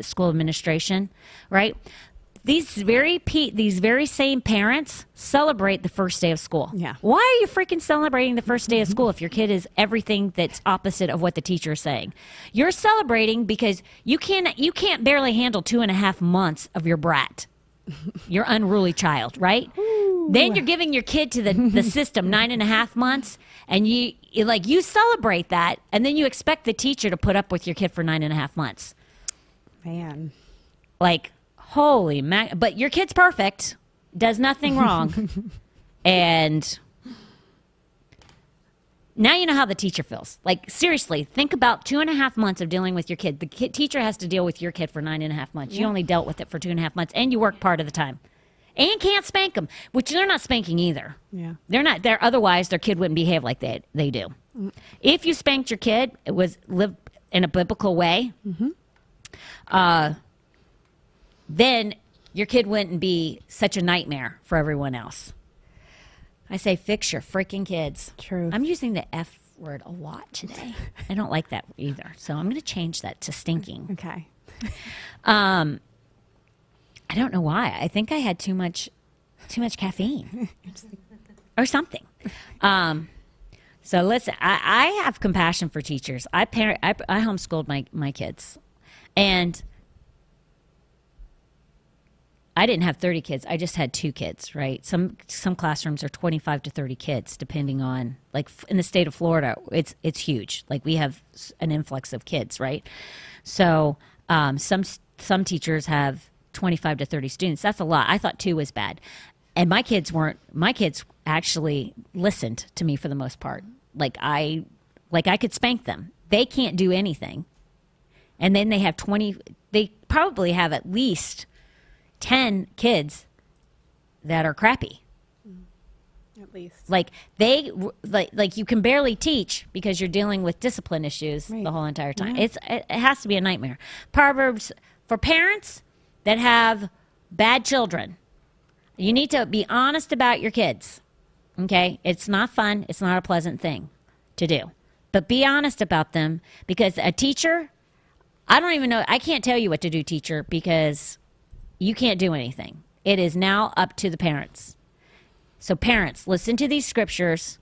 school administration, right? These very same parents celebrate the first day of school. Yeah. Why are you freaking celebrating the first day of school if your kid is everything that's opposite of what the teacher is saying? You're celebrating because you can't barely handle 2.5 months of your brat, your unruly child, right? Ooh. Then you're giving your kid to the system 9.5 months, and you celebrate that, and then you expect the teacher to put up with your kid for 9.5 months. Man, like. Holy man, but your kid's perfect, does nothing wrong. And now you know how the teacher feels. Like, seriously, think about 2.5 months of dealing with your kid. The teacher has to deal with your kid for 9.5 months. Yeah. You only dealt with it for 2.5 months, and you work part of the time. And can't spank them, which they're not spanking either. Yeah, they're not. Otherwise, their kid wouldn't behave like they do. If you spanked your kid, in a biblical way, mm-hmm. Then your kid wouldn't be such a nightmare for everyone else. I say fix your freaking kids. True. I'm using the F word a lot today. I don't like that either. So I'm going to change that to stinking. Okay. I don't know why. I think I had too much caffeine or something. So listen, I have compassion for teachers. I homeschooled my kids, and I didn't have 30 kids. I just had 2 kids, right? Some classrooms are 25 to 30 kids, depending on, like, in the state of Florida, it's huge. Like, we have an influx of kids, right? So some teachers have 25 to 30 students. That's a lot. I thought 2 was bad. And my kids actually listened to me for the most part. Like I could spank them. They can't do anything. And then they probably have at least 10 kids that are crappy. At least. Like you can barely teach because you're dealing with discipline issues right. The whole entire time. Yeah. It has to be a nightmare. Proverbs for parents that have bad children. You need to be honest about your kids, okay? It's not fun. It's not a pleasant thing to do. But be honest about them, because a teacher, I don't even know. I can't tell you what to do, teacher, because you can't do anything. It is now up to the parents. So parents, listen to these scriptures.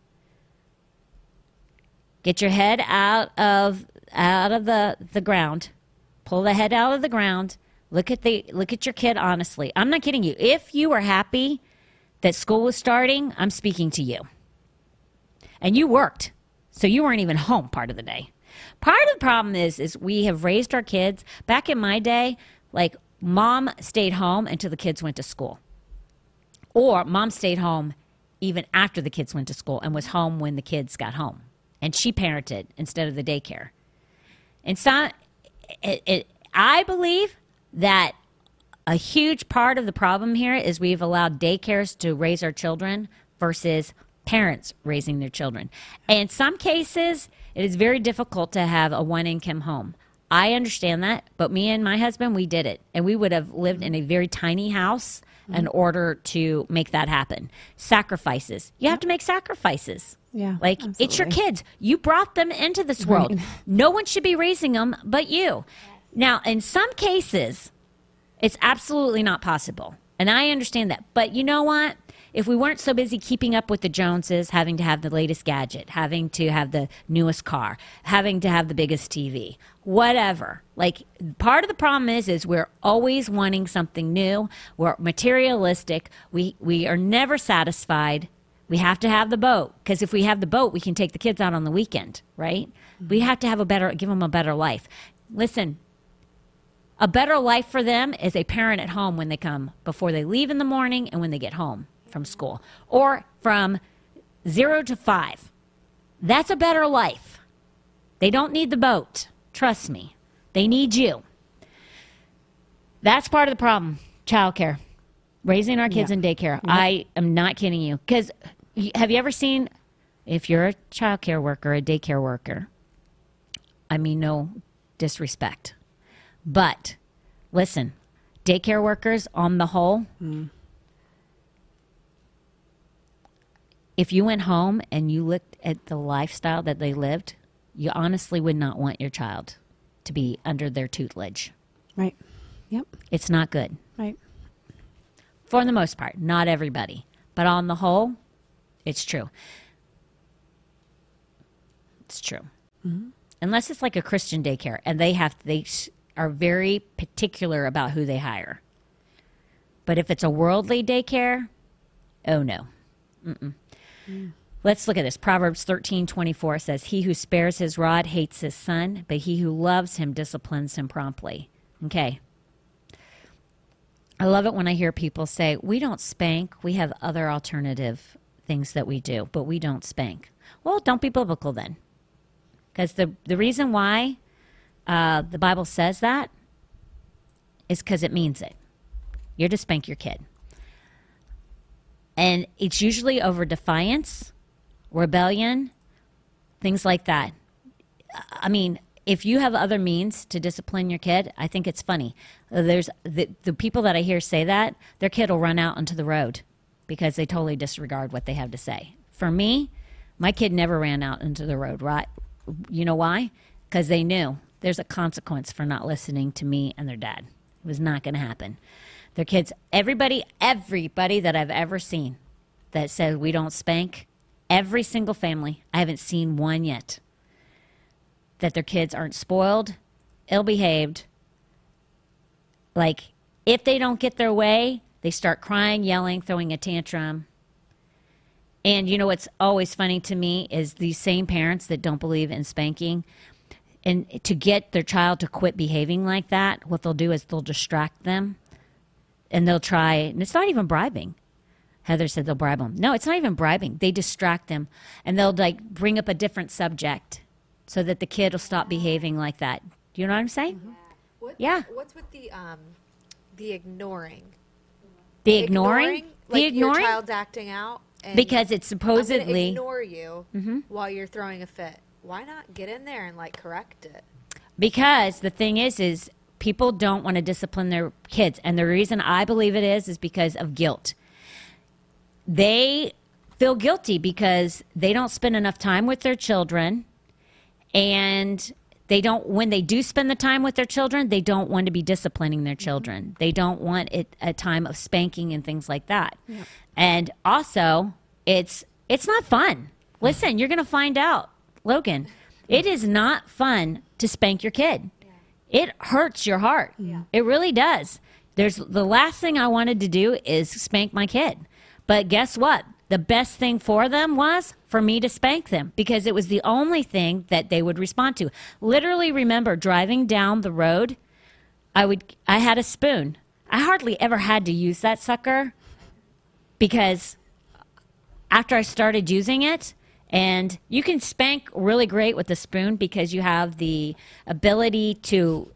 Get your head out of the ground. Pull the head out of the ground. Look at your kid honestly. I'm not kidding you. If you were happy that school was starting, I'm speaking to you. And you worked, so you weren't even home part of the day. Part of the problem is we have raised our kids. Back in my day, like, mom stayed home until the kids went to school. Or mom stayed home even after the kids went to school and was home when the kids got home. And she parented instead of the daycare. And so I believe that a huge part of the problem here is we've allowed daycares to raise our children versus parents raising their children. And in some cases, it is very difficult to have a one-income home. I understand that, but me and my husband, we did it. And we would have lived in a very tiny house mm-hmm. in order to make that happen. Sacrifices. You have to make sacrifices. Yeah, like, absolutely. It's your kids. You brought them into this world. Right. No one should be raising them but you. Now, in some cases, it's absolutely not possible. And I understand that. But you know what? If we weren't so busy keeping up with the Joneses, having to have the latest gadget, having to have the newest car, having to have the biggest TV, whatever. Like, part of the problem is we're always wanting something new. We're materialistic. We are never satisfied. We have to have the boat, because if we have the boat, we can take the kids out on the weekend, right? Mm-hmm. We have to give them a better life. Listen. A better life for them is a parent at home when they come, before they leave in the morning and when they get home from school, or from 0 to 5. That's a better life. They don't need the boat. Trust me. They need you. That's part of the problem. Childcare, raising our kids in daycare. Yeah. I am not kidding you. Because have you ever seen, if you're a childcare worker, a daycare worker, I mean, no disrespect. But listen, daycare workers on the whole, if you went home and you looked at the lifestyle that they lived, you honestly would not want your child to be under their tutelage. Right. Yep. It's not good. Right. For the most part, not everybody. But on the whole, it's true. It's true. Mm-hmm. Unless it's like a Christian daycare and they are very particular about who they hire. But if it's a worldly daycare, oh no. Mm-mm. Mm. Let's look at this. Proverbs 13:24 says, "He who spares his rod hates his son, but he who loves him disciplines him promptly." Okay. I love it when I hear people say, "We don't spank. We have other alternative things that we do, but we don't spank." Well, don't be biblical then. Because the reason why the Bible says that is because it means it. You're to spank your kid. And it's usually over defiance, rebellion, things like that. I mean, if you have other means to discipline your kid, I think it's funny. There's the people that I hear say that, their kid will run out onto the road because they totally disregard what they have to say. For me, my kid never ran out into the road, right? You know why? Because they knew there's a consequence for not listening to me and their dad. It was not going to happen. Their kids, everybody that I've ever seen that says we don't spank, every single family, I haven't seen one yet, that their kids aren't spoiled, ill-behaved. Like, if they don't get their way, they start crying, yelling, throwing a tantrum. And you know what's always funny to me is these same parents that don't believe in spanking, and to get their child to quit behaving like that, what they'll do is they'll distract them. And they'll try, and it's not even bribing. Heather said they'll bribe them. No, it's not even bribing. They distract them, and they'll like bring up a different subject so that the kid will stop behaving like that. Do you know what I'm saying? Mm-hmm. Yeah. What's with the ignoring? The ignoring? Your child's acting out. And because it's supposedly. I'm gonna ignore you while you're throwing a fit. Why not get in there and like correct it? Because the thing is people don't want to discipline their kids. And the reason I believe it is because of guilt. They feel guilty because they don't spend enough time with their children. And they don't, when they do spend the time with their children, they don't want to be disciplining their children. Mm-hmm. They don't want it a time of spanking and things like that. Yeah. And also, it's not fun. Listen, you're going to find out, Logan, it is not fun to spank your kid. It hurts your heart. Yeah. It really does. There's the last thing I wanted to do is spank my kid. But guess what? The best thing for them was for me to spank them because it was the only thing that they would respond to. Literally remember driving down the road, I had a spoon. I hardly ever had to use that sucker because after I started using it, and you can spank really great with a spoon because you have the ability to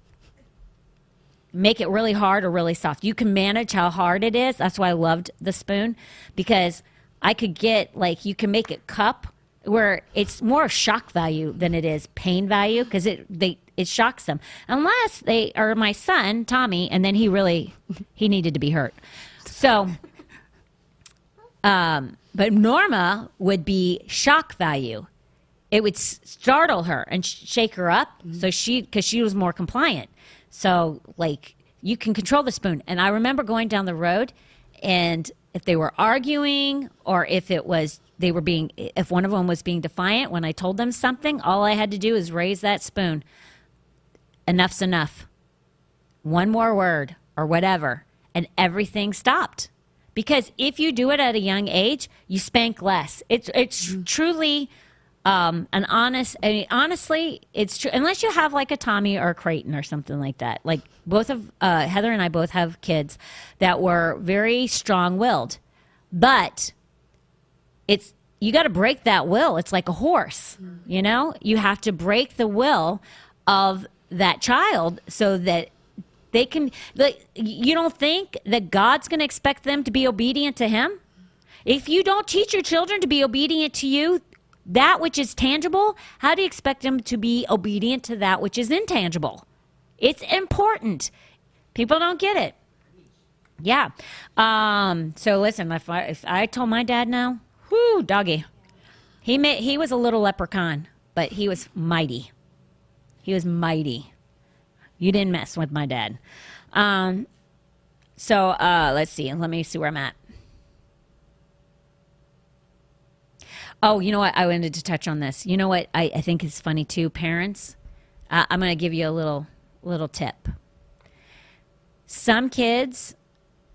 make it really hard or really soft. You can manage how hard it is. That's why I loved the spoon, because I could get, like, you can make it cup where it's more shock value than it is pain value because it shocks them. Unless they are my son, Tommy, and then he needed to be hurt. So, but Norma would be shock value. It would startle her and shake her up. Mm-hmm. So because she was more compliant. So like you can control the spoon. And I remember going down the road, and if they were arguing or if it was if one of them was being defiant when I told them something, all I had to do is raise that spoon. Enough's enough. One more word or whatever, and everything stopped. Because if you do it at a young age, you spank less. It's truly an honest. I mean, honestly, it's true. Unless you have like a Tommy or a Creighton or something like that. Like both of Heather and I both have kids that were very strong-willed, but it's you got to break that will. It's like a horse, you know. You have to break the will of that child so that. They can, you don't think that God's going to expect them to be obedient to him? If you don't teach your children to be obedient to you, that which is tangible, how do you expect them to be obedient to that which is intangible? It's important. People don't get it. Yeah. So listen, if I told my dad now, whoo, doggy. He was a little leprechaun, but he was mighty. He was mighty. You didn't mess with my dad. So let's see. Let me see where I'm at. Oh, you know what? I wanted to touch on this. You know what I think is funny too, parents? I'm going to give you a little tip. Some kids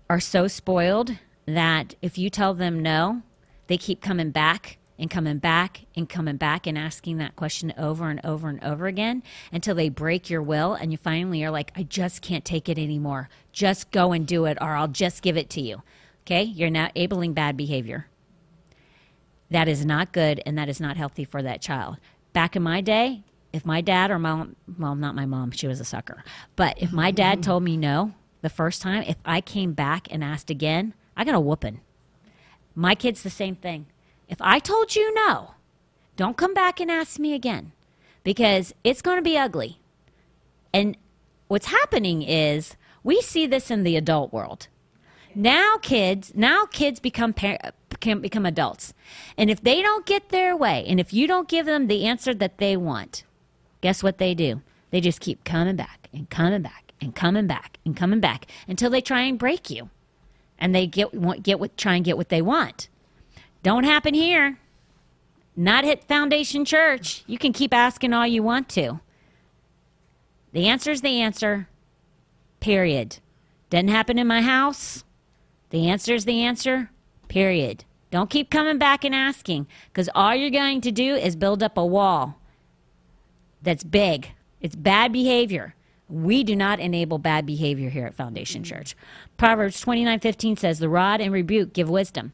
are so spoiled that if you tell them no, they keep coming back. And coming back and coming back and asking that question over and over and over again until they break your will and you finally are like, I just can't take it anymore. Just go and do it or I'll just give it to you. Okay? You're now enabling bad behavior. That is not good and that is not healthy for that child. Back in my day, if my dad or mom, well, not my mom, she was a sucker, but if my dad told me no the first time, if I came back and asked again, I got a whooping. My kid's the same thing. If I told you no, don't come back and ask me again. because it's going to be ugly. And what's happening is we see this in the adult world. Now kids can become adults. And if they don't get their way, and if you don't give them the answer that they want, guess what they do? They just keep coming back and coming back and coming back and coming back until they try and break you. And they try and get what they want. Don't happen here. Not at Foundation Church. You can keep asking all you want to. The answer is the answer, period. Doesn't happen in my house. The answer is the answer, period. Don't keep coming back and asking, because all you're going to do is build up a wall that's big. It's bad behavior. We do not enable bad behavior here at Foundation Church. Proverbs 29:15 says, the rod and rebuke give wisdom.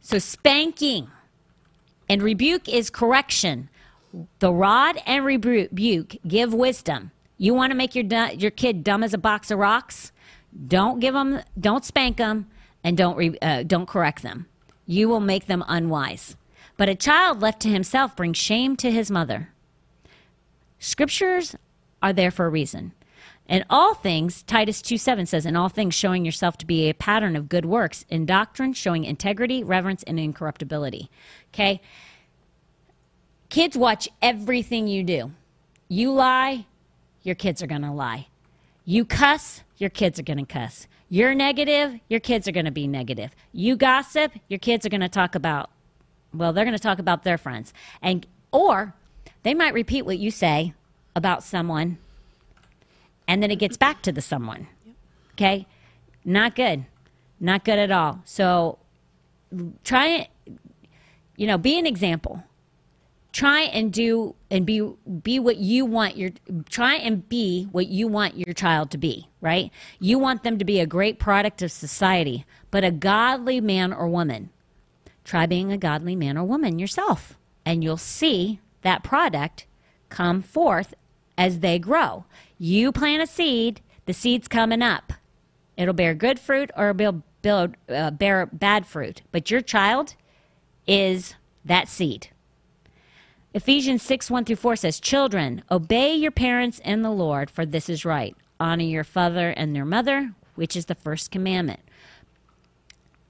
So spanking and rebuke is correction. The rod and rebuke give wisdom. You want to make your kid dumb as a box of rocks? Don't spank them, and don't correct them. You will make them unwise. But a child left to himself brings shame to his mother. Scriptures are there for a reason. In all things, Titus 2:7 says, in all things showing yourself to be a pattern of good works, in doctrine showing integrity, reverence, and incorruptibility. Okay? Kids watch everything you do. You lie, your kids are going to lie. You cuss, your kids are going to cuss. You're negative, your kids are going to be negative. You gossip, your kids are going to talk about, well, they're going to talk about their friends. And or they might repeat what you say about someone, and then it gets back to the someone. Okay? Not good. Not good at all. So try it, be an example. Try and do and be what you want your child to be, right? You want them to be a great product of society, but a godly man or woman. Try being a godly man or woman yourself, and you'll see that product come forth as they grow. You plant a seed, the seed's coming up. It'll bear good fruit or it'll bear bad fruit, but your child is that seed. Ephesians 6:1-4 says, children, obey your parents in the Lord, for this is right. Honor your father and your mother, which is the first commandment,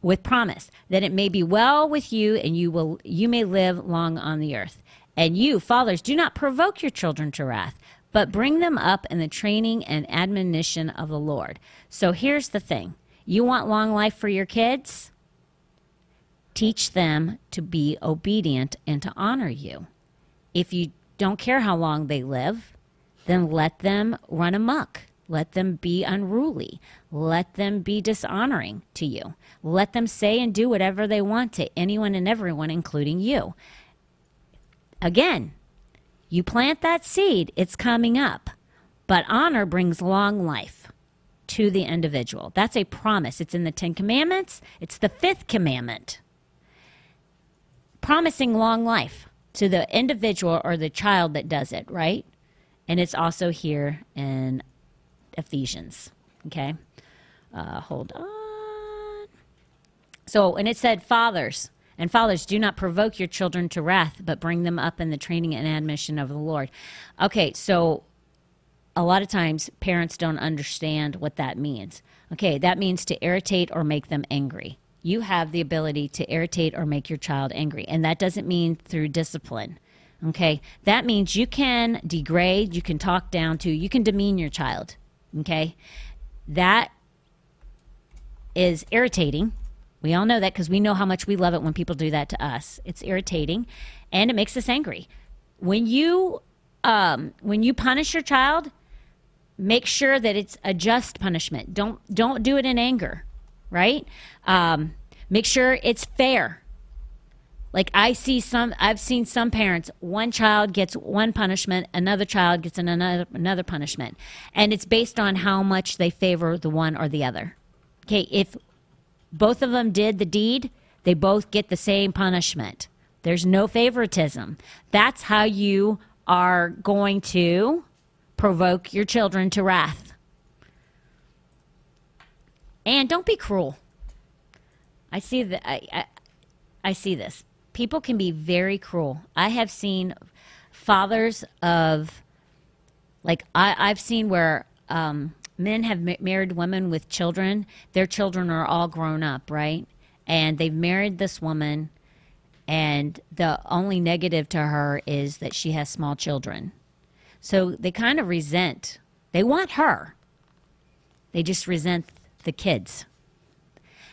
with promise, that it may be well with you and you may live long on the earth. And you, fathers, do not provoke your children to wrath, but bring them up in the training and admonition of the Lord. So here's the thing. You want long life for your kids? Teach them to be obedient and to honor you. If you don't care how long they live, then let them run amok. Let them be unruly. Let them be dishonoring to you. Let them say and do whatever they want to anyone and everyone, including you. Again, you plant that seed, it's coming up. But honor brings long life to the individual. That's a promise. It's in the 10 Commandments. It's the 5th commandment. Promising long life to the individual or the child that does it, right? And it's also here in Ephesians, okay? Hold on. So, and it said, fathers, do not provoke your children to wrath, but bring them up in the training and admonition of the Lord. Okay, so a lot of times parents don't understand what that means. Okay, that means to irritate or make them angry. You have the ability to irritate or make your child angry. And that doesn't mean through discipline, okay? That means you can degrade, you can talk down to, you can demean your child, okay? That is irritating. We all know that because we know how much we love it when people do that to us. It's irritating, and it makes us angry. When you punish your child, make sure that it's a just punishment. Don't do it in anger. Right? Make sure it's fair. Like I've seen some parents, one child gets one punishment, another child gets another punishment. And it's based on how much they favor the one or the other. Okay, if both of them did the deed, they both get the same punishment. There's no favoritism. That's how you are going to provoke your children to wrath. And don't be cruel. I see this. People can be very cruel. I have seen fathers of, like, I've seen where men have married women with children. Their children are all grown up, right? And they've married this woman, and the only negative to her is that she has small children. So they kind of resent. They want her. They just resent the kids.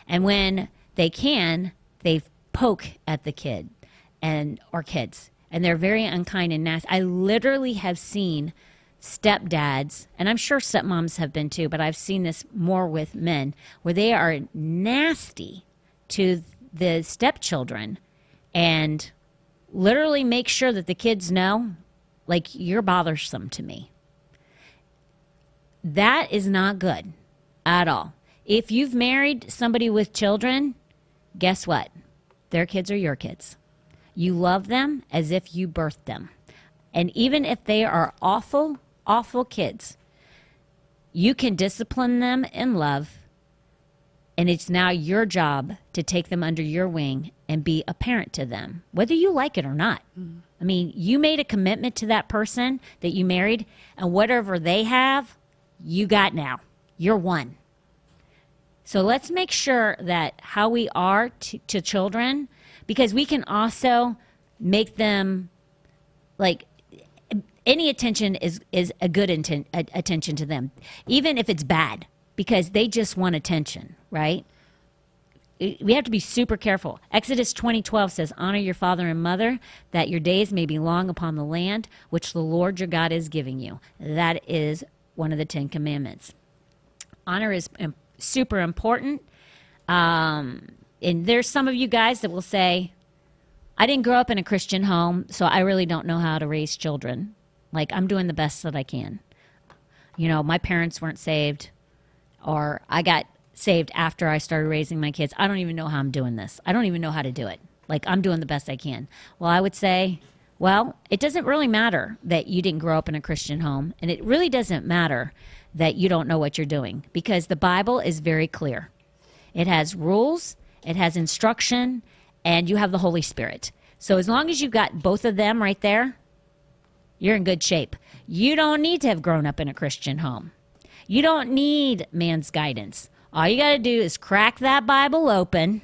And when they can, they poke at the kid or kids. And they're very unkind and nasty. I literally have seen stepdads, and I'm sure stepmoms have been too, but I've seen this more with men, where they are nasty to the stepchildren and literally make sure that the kids know, like, you're bothersome to me. That is not good at all. If you've married somebody with children, guess what? Their kids are your kids. You love them as if you birthed them. And even if they are awful, awful kids, you can discipline them in love, and it's now your job to take them under your wing and be a parent to them, whether you like it or not. Mm-hmm. I mean, you made a commitment to that person that you married, and whatever they have, you got now. You're one. So let's make sure that how we are to children, because we can also make them, like, any attention is a good attention to them, even if it's bad, because they just want attention, right? We have to be super careful. Exodus 20:12 says, honor your father and mother, that your days may be long upon the land which the Lord your God is giving you. That is one of the 10 commandments. Honor is super important. And there's some of you guys that will say, I didn't grow up in a Christian home, so I really don't know how to raise children. Like, I'm doing the best that I can. You know, my parents weren't saved, or I got saved after I started raising my kids. I don't even know how I'm doing this. I don't even know how to do it. Like, I'm doing the best I can. Well, I would say, well, it doesn't really matter that you didn't grow up in a Christian home, and it really doesn't matter that you don't know what you're doing, because the Bible is very clear. It has rules, it has instruction, and you have the Holy Spirit. So as long as you've got both of them right there, you're in good shape. You don't need to have grown up in a Christian home. You don't need man's guidance. All you got to do is crack that Bible open,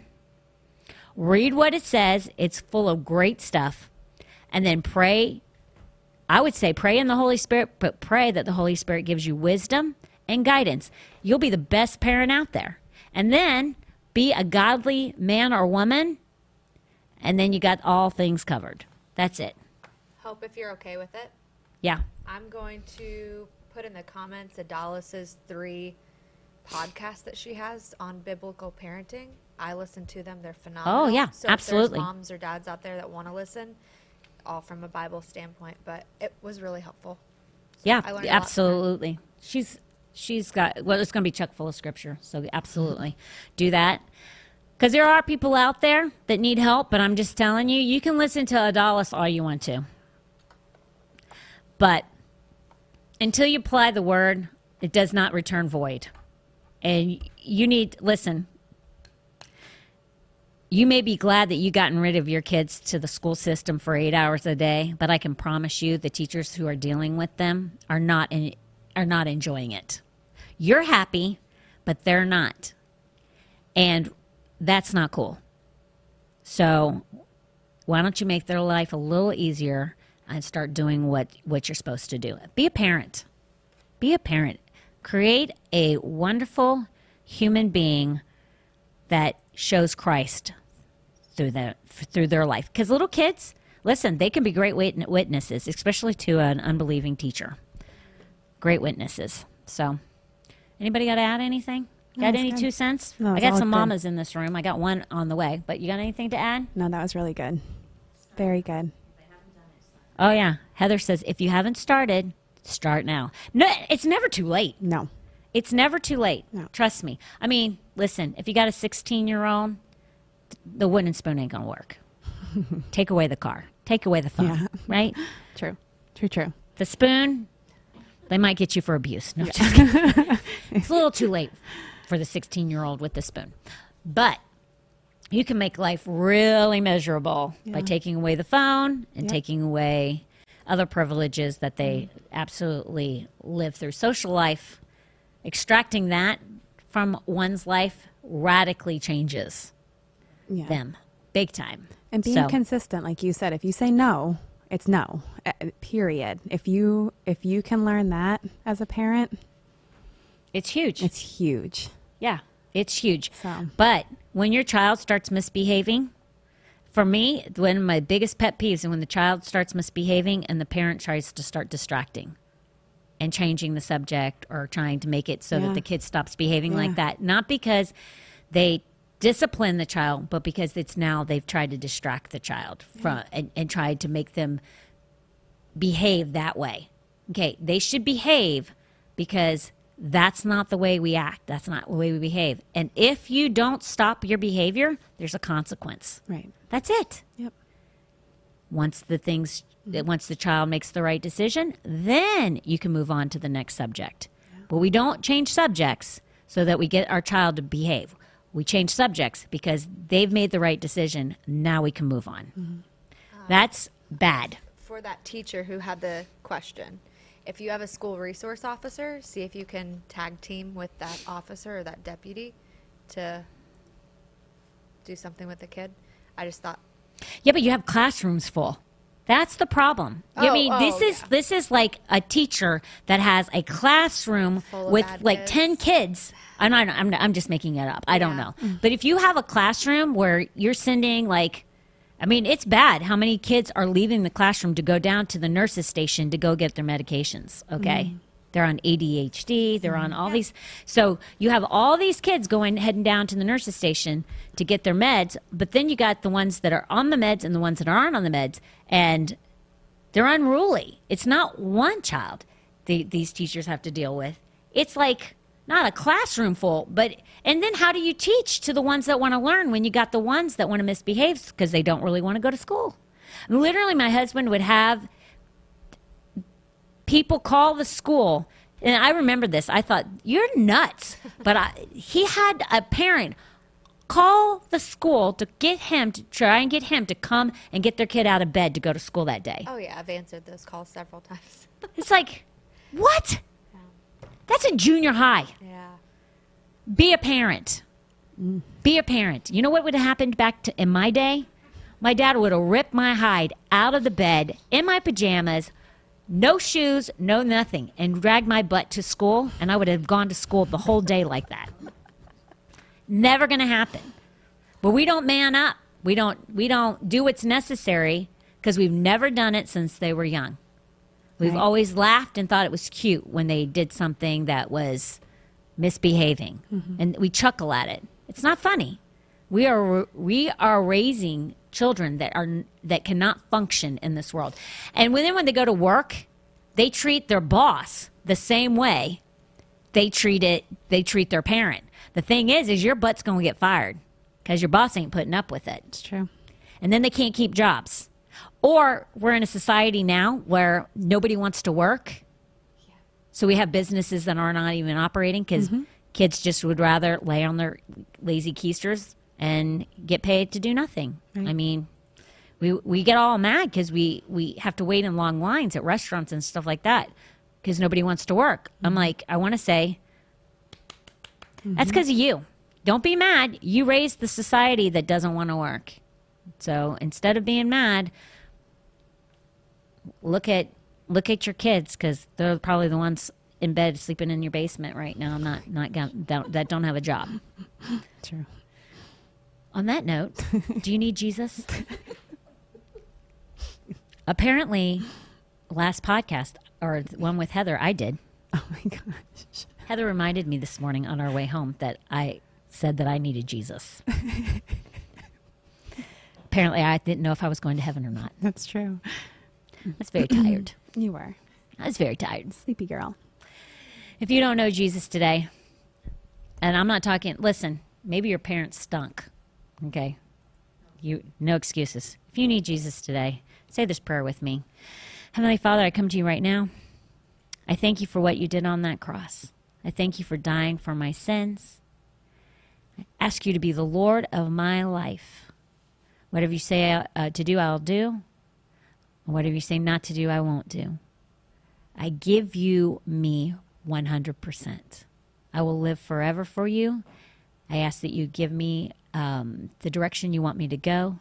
read what it says. It's full of great stuff. And then pray. I would say pray in the Holy Spirit, but pray that the Holy Spirit gives you wisdom and guidance. You'll be the best parent out there. And then be a godly man or woman, and then you got all things covered. That's it. Hope, if you're okay with it. Yeah. I'm going to put in the comments Adala's 3 podcasts that she has on biblical parenting. I listen to them. They're phenomenal. Oh, yeah, so absolutely. So there's moms or dads out there that want to listen, all from a Bible standpoint, but it was really helpful. So yeah, absolutely. She's got, well, it's going to be chock full of scripture, so absolutely do that. Because there are people out there that need help, but I'm just telling you, you can listen to Adalis all you want to. But until you apply the word, it does not return void. And you need, listen, you may be glad that you gotten rid of your kids to the school system for 8 hours a day, but I can promise you the teachers who are dealing with them are not enjoying it. You're happy, but they're not. And that's not cool. So why don't you make their life a little easier and start doing what you're supposed to do? Be a parent. Be a parent. Create a wonderful human being that shows Christ through their life. Because little kids, listen, they can be great witnesses, especially to an unbelieving teacher. Great witnesses. So anybody got to add anything? Got any 2 cents? No, I got some mamas in this room. I got one on the way. But you got anything to add? No, that was really good. Very good. Oh, yeah. Heather says, if you haven't started, start now. No, it's never too late. No. It's never too late. No. Trust me. I mean, listen, if you got a 16-year-old, the wooden spoon ain't going to work. Take away the car. Take away the phone. Yeah. Right? True. True, true. The spoon, they might get you for abuse. No, yeah. Just kidding. It's a little too late for the 16-year-old with the spoon. But you can make life really measurable by taking away the phone and taking away other privileges that they absolutely live through. Social life, extracting that from one's life radically changes them big time. And being consistent, like you said, if you say no, it's no, period. If you can learn that as a parent, it's huge. It's huge. Yeah, it's huge. So. But when your child starts misbehaving, for me, one of my biggest pet peeves is when the child starts misbehaving and the parent tries to start distracting and changing the subject or trying to make it so that the kid stops behaving like that. Not because they discipline the child, but because it's now they've tried to distract the child from and tried to make them behave that way. Okay, they should behave because that's not the way we act. That's not the way we behave. And if you don't stop your behavior, there's a consequence. Right. That's it. Yep. Once the child makes the right decision, then you can move on to the next subject. Yeah. But we don't change subjects so that we get our child to behave. We change subjects because they've made the right decision. Now we can move on. Mm-hmm. That's bad. For that teacher who had the question, if you have a school resource officer, see if you can tag team with that officer or that deputy to do something with the kid. I just thought. Yeah, but you have classrooms full. That's the problem. Oh, I mean, this is like a teacher that has a classroom with like kids. 10 kids. I'm just making it up. I don't know. Mm-hmm. But if you have a classroom where you're sending like, I mean, it's bad how many kids are leaving the classroom to go down to the nurse's station to go get their medications, okay? Mm-hmm. They're on ADHD. They're on all these. So you have all these kids heading down to the nurse's station to get their meds, but then you got the ones that are on the meds and the ones that aren't on the meds, and they're unruly. It's not one child these teachers have to deal with. It's like not a classroom full, but, and then how do you teach to the ones that want to learn when you got the ones that want to misbehave because they don't really want to go to school? And literally, my husband would have people call the school, and I remember this. I thought, you're nuts. But he had a parent call the school to try and get him to come and get their kid out of bed to go to school that day. Oh, yeah, I've answered those calls several times. It's like, what? That's in junior high. Yeah. Be a parent. Mm. Be a parent. You know what would have happened in my day? My dad would have ripped my hide out of the bed in my pajamas, no shoes, no nothing, and dragged my butt to school, and I would have gone to school the whole day like that. Never going to happen. But we don't man up. We don't do what's necessary because we've never done it since they were young. We've always laughed and thought it was cute when they did something that was misbehaving. Mm-hmm. And we chuckle at it. It's not funny. We are raising children that cannot function in this world. And when they go to work, they treat their boss the same way they treat their parent. The thing is your butt's going to get fired because your boss ain't putting up with it. It's true. And then they can't keep jobs. Or we're in a society now where nobody wants to work. Yeah. So we have businesses that are not even operating because kids just would rather lay on their lazy keisters and get paid to do nothing. Right. I mean, we get all mad because we have to wait in long lines at restaurants and stuff like that because nobody wants to work. I'm like, I want to say, that's because of you. Don't be mad. You raised the society that doesn't want to work. So instead of being mad, look at your kids because they're probably the ones in bed sleeping in your basement right now. I'm that don't have a job. True. On that note, do you need Jesus? Apparently, last podcast or the one with Heather, I did. Oh my gosh! Heather reminded me this morning on our way home that I said that I needed Jesus. Apparently, I didn't know if I was going to heaven or not. That's true. I was very tired. You were. I was very tired. Sleepy girl. If you don't know Jesus today, and I'm not talking, listen, maybe your parents stunk, okay? No excuses. If you need Jesus today, say this prayer with me. Heavenly Father, I come to you right now. I thank you for what you did on that cross. I thank you for dying for my sins. I ask you to be the Lord of my life. Whatever you say to do, I'll do. Whatever you say not to do, I won't do. I give you me 100%. I will live forever for you. I ask that you give me the direction you want me to go.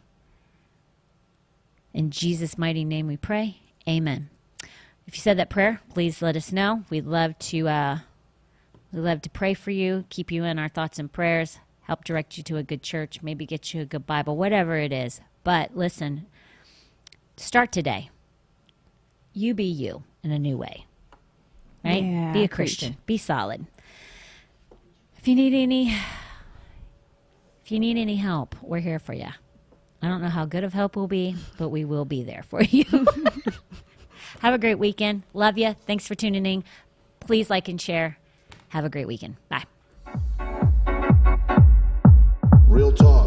In Jesus' mighty name we pray. Amen. If you said that prayer, please let us know. We'd love to pray for you, keep you in our thoughts and prayers, help direct you to a good church, maybe get you a good Bible, whatever it is. But listen, start today. You be you in a new way, right? Yeah, be a Christian. Preach. Be solid. If you need any help, we're here for you. I don't know how good of help we'll be, but we will be there for you. Have a great weekend. Love you. Thanks for tuning in. Please like and share. Have a great weekend. Bye. Real talk.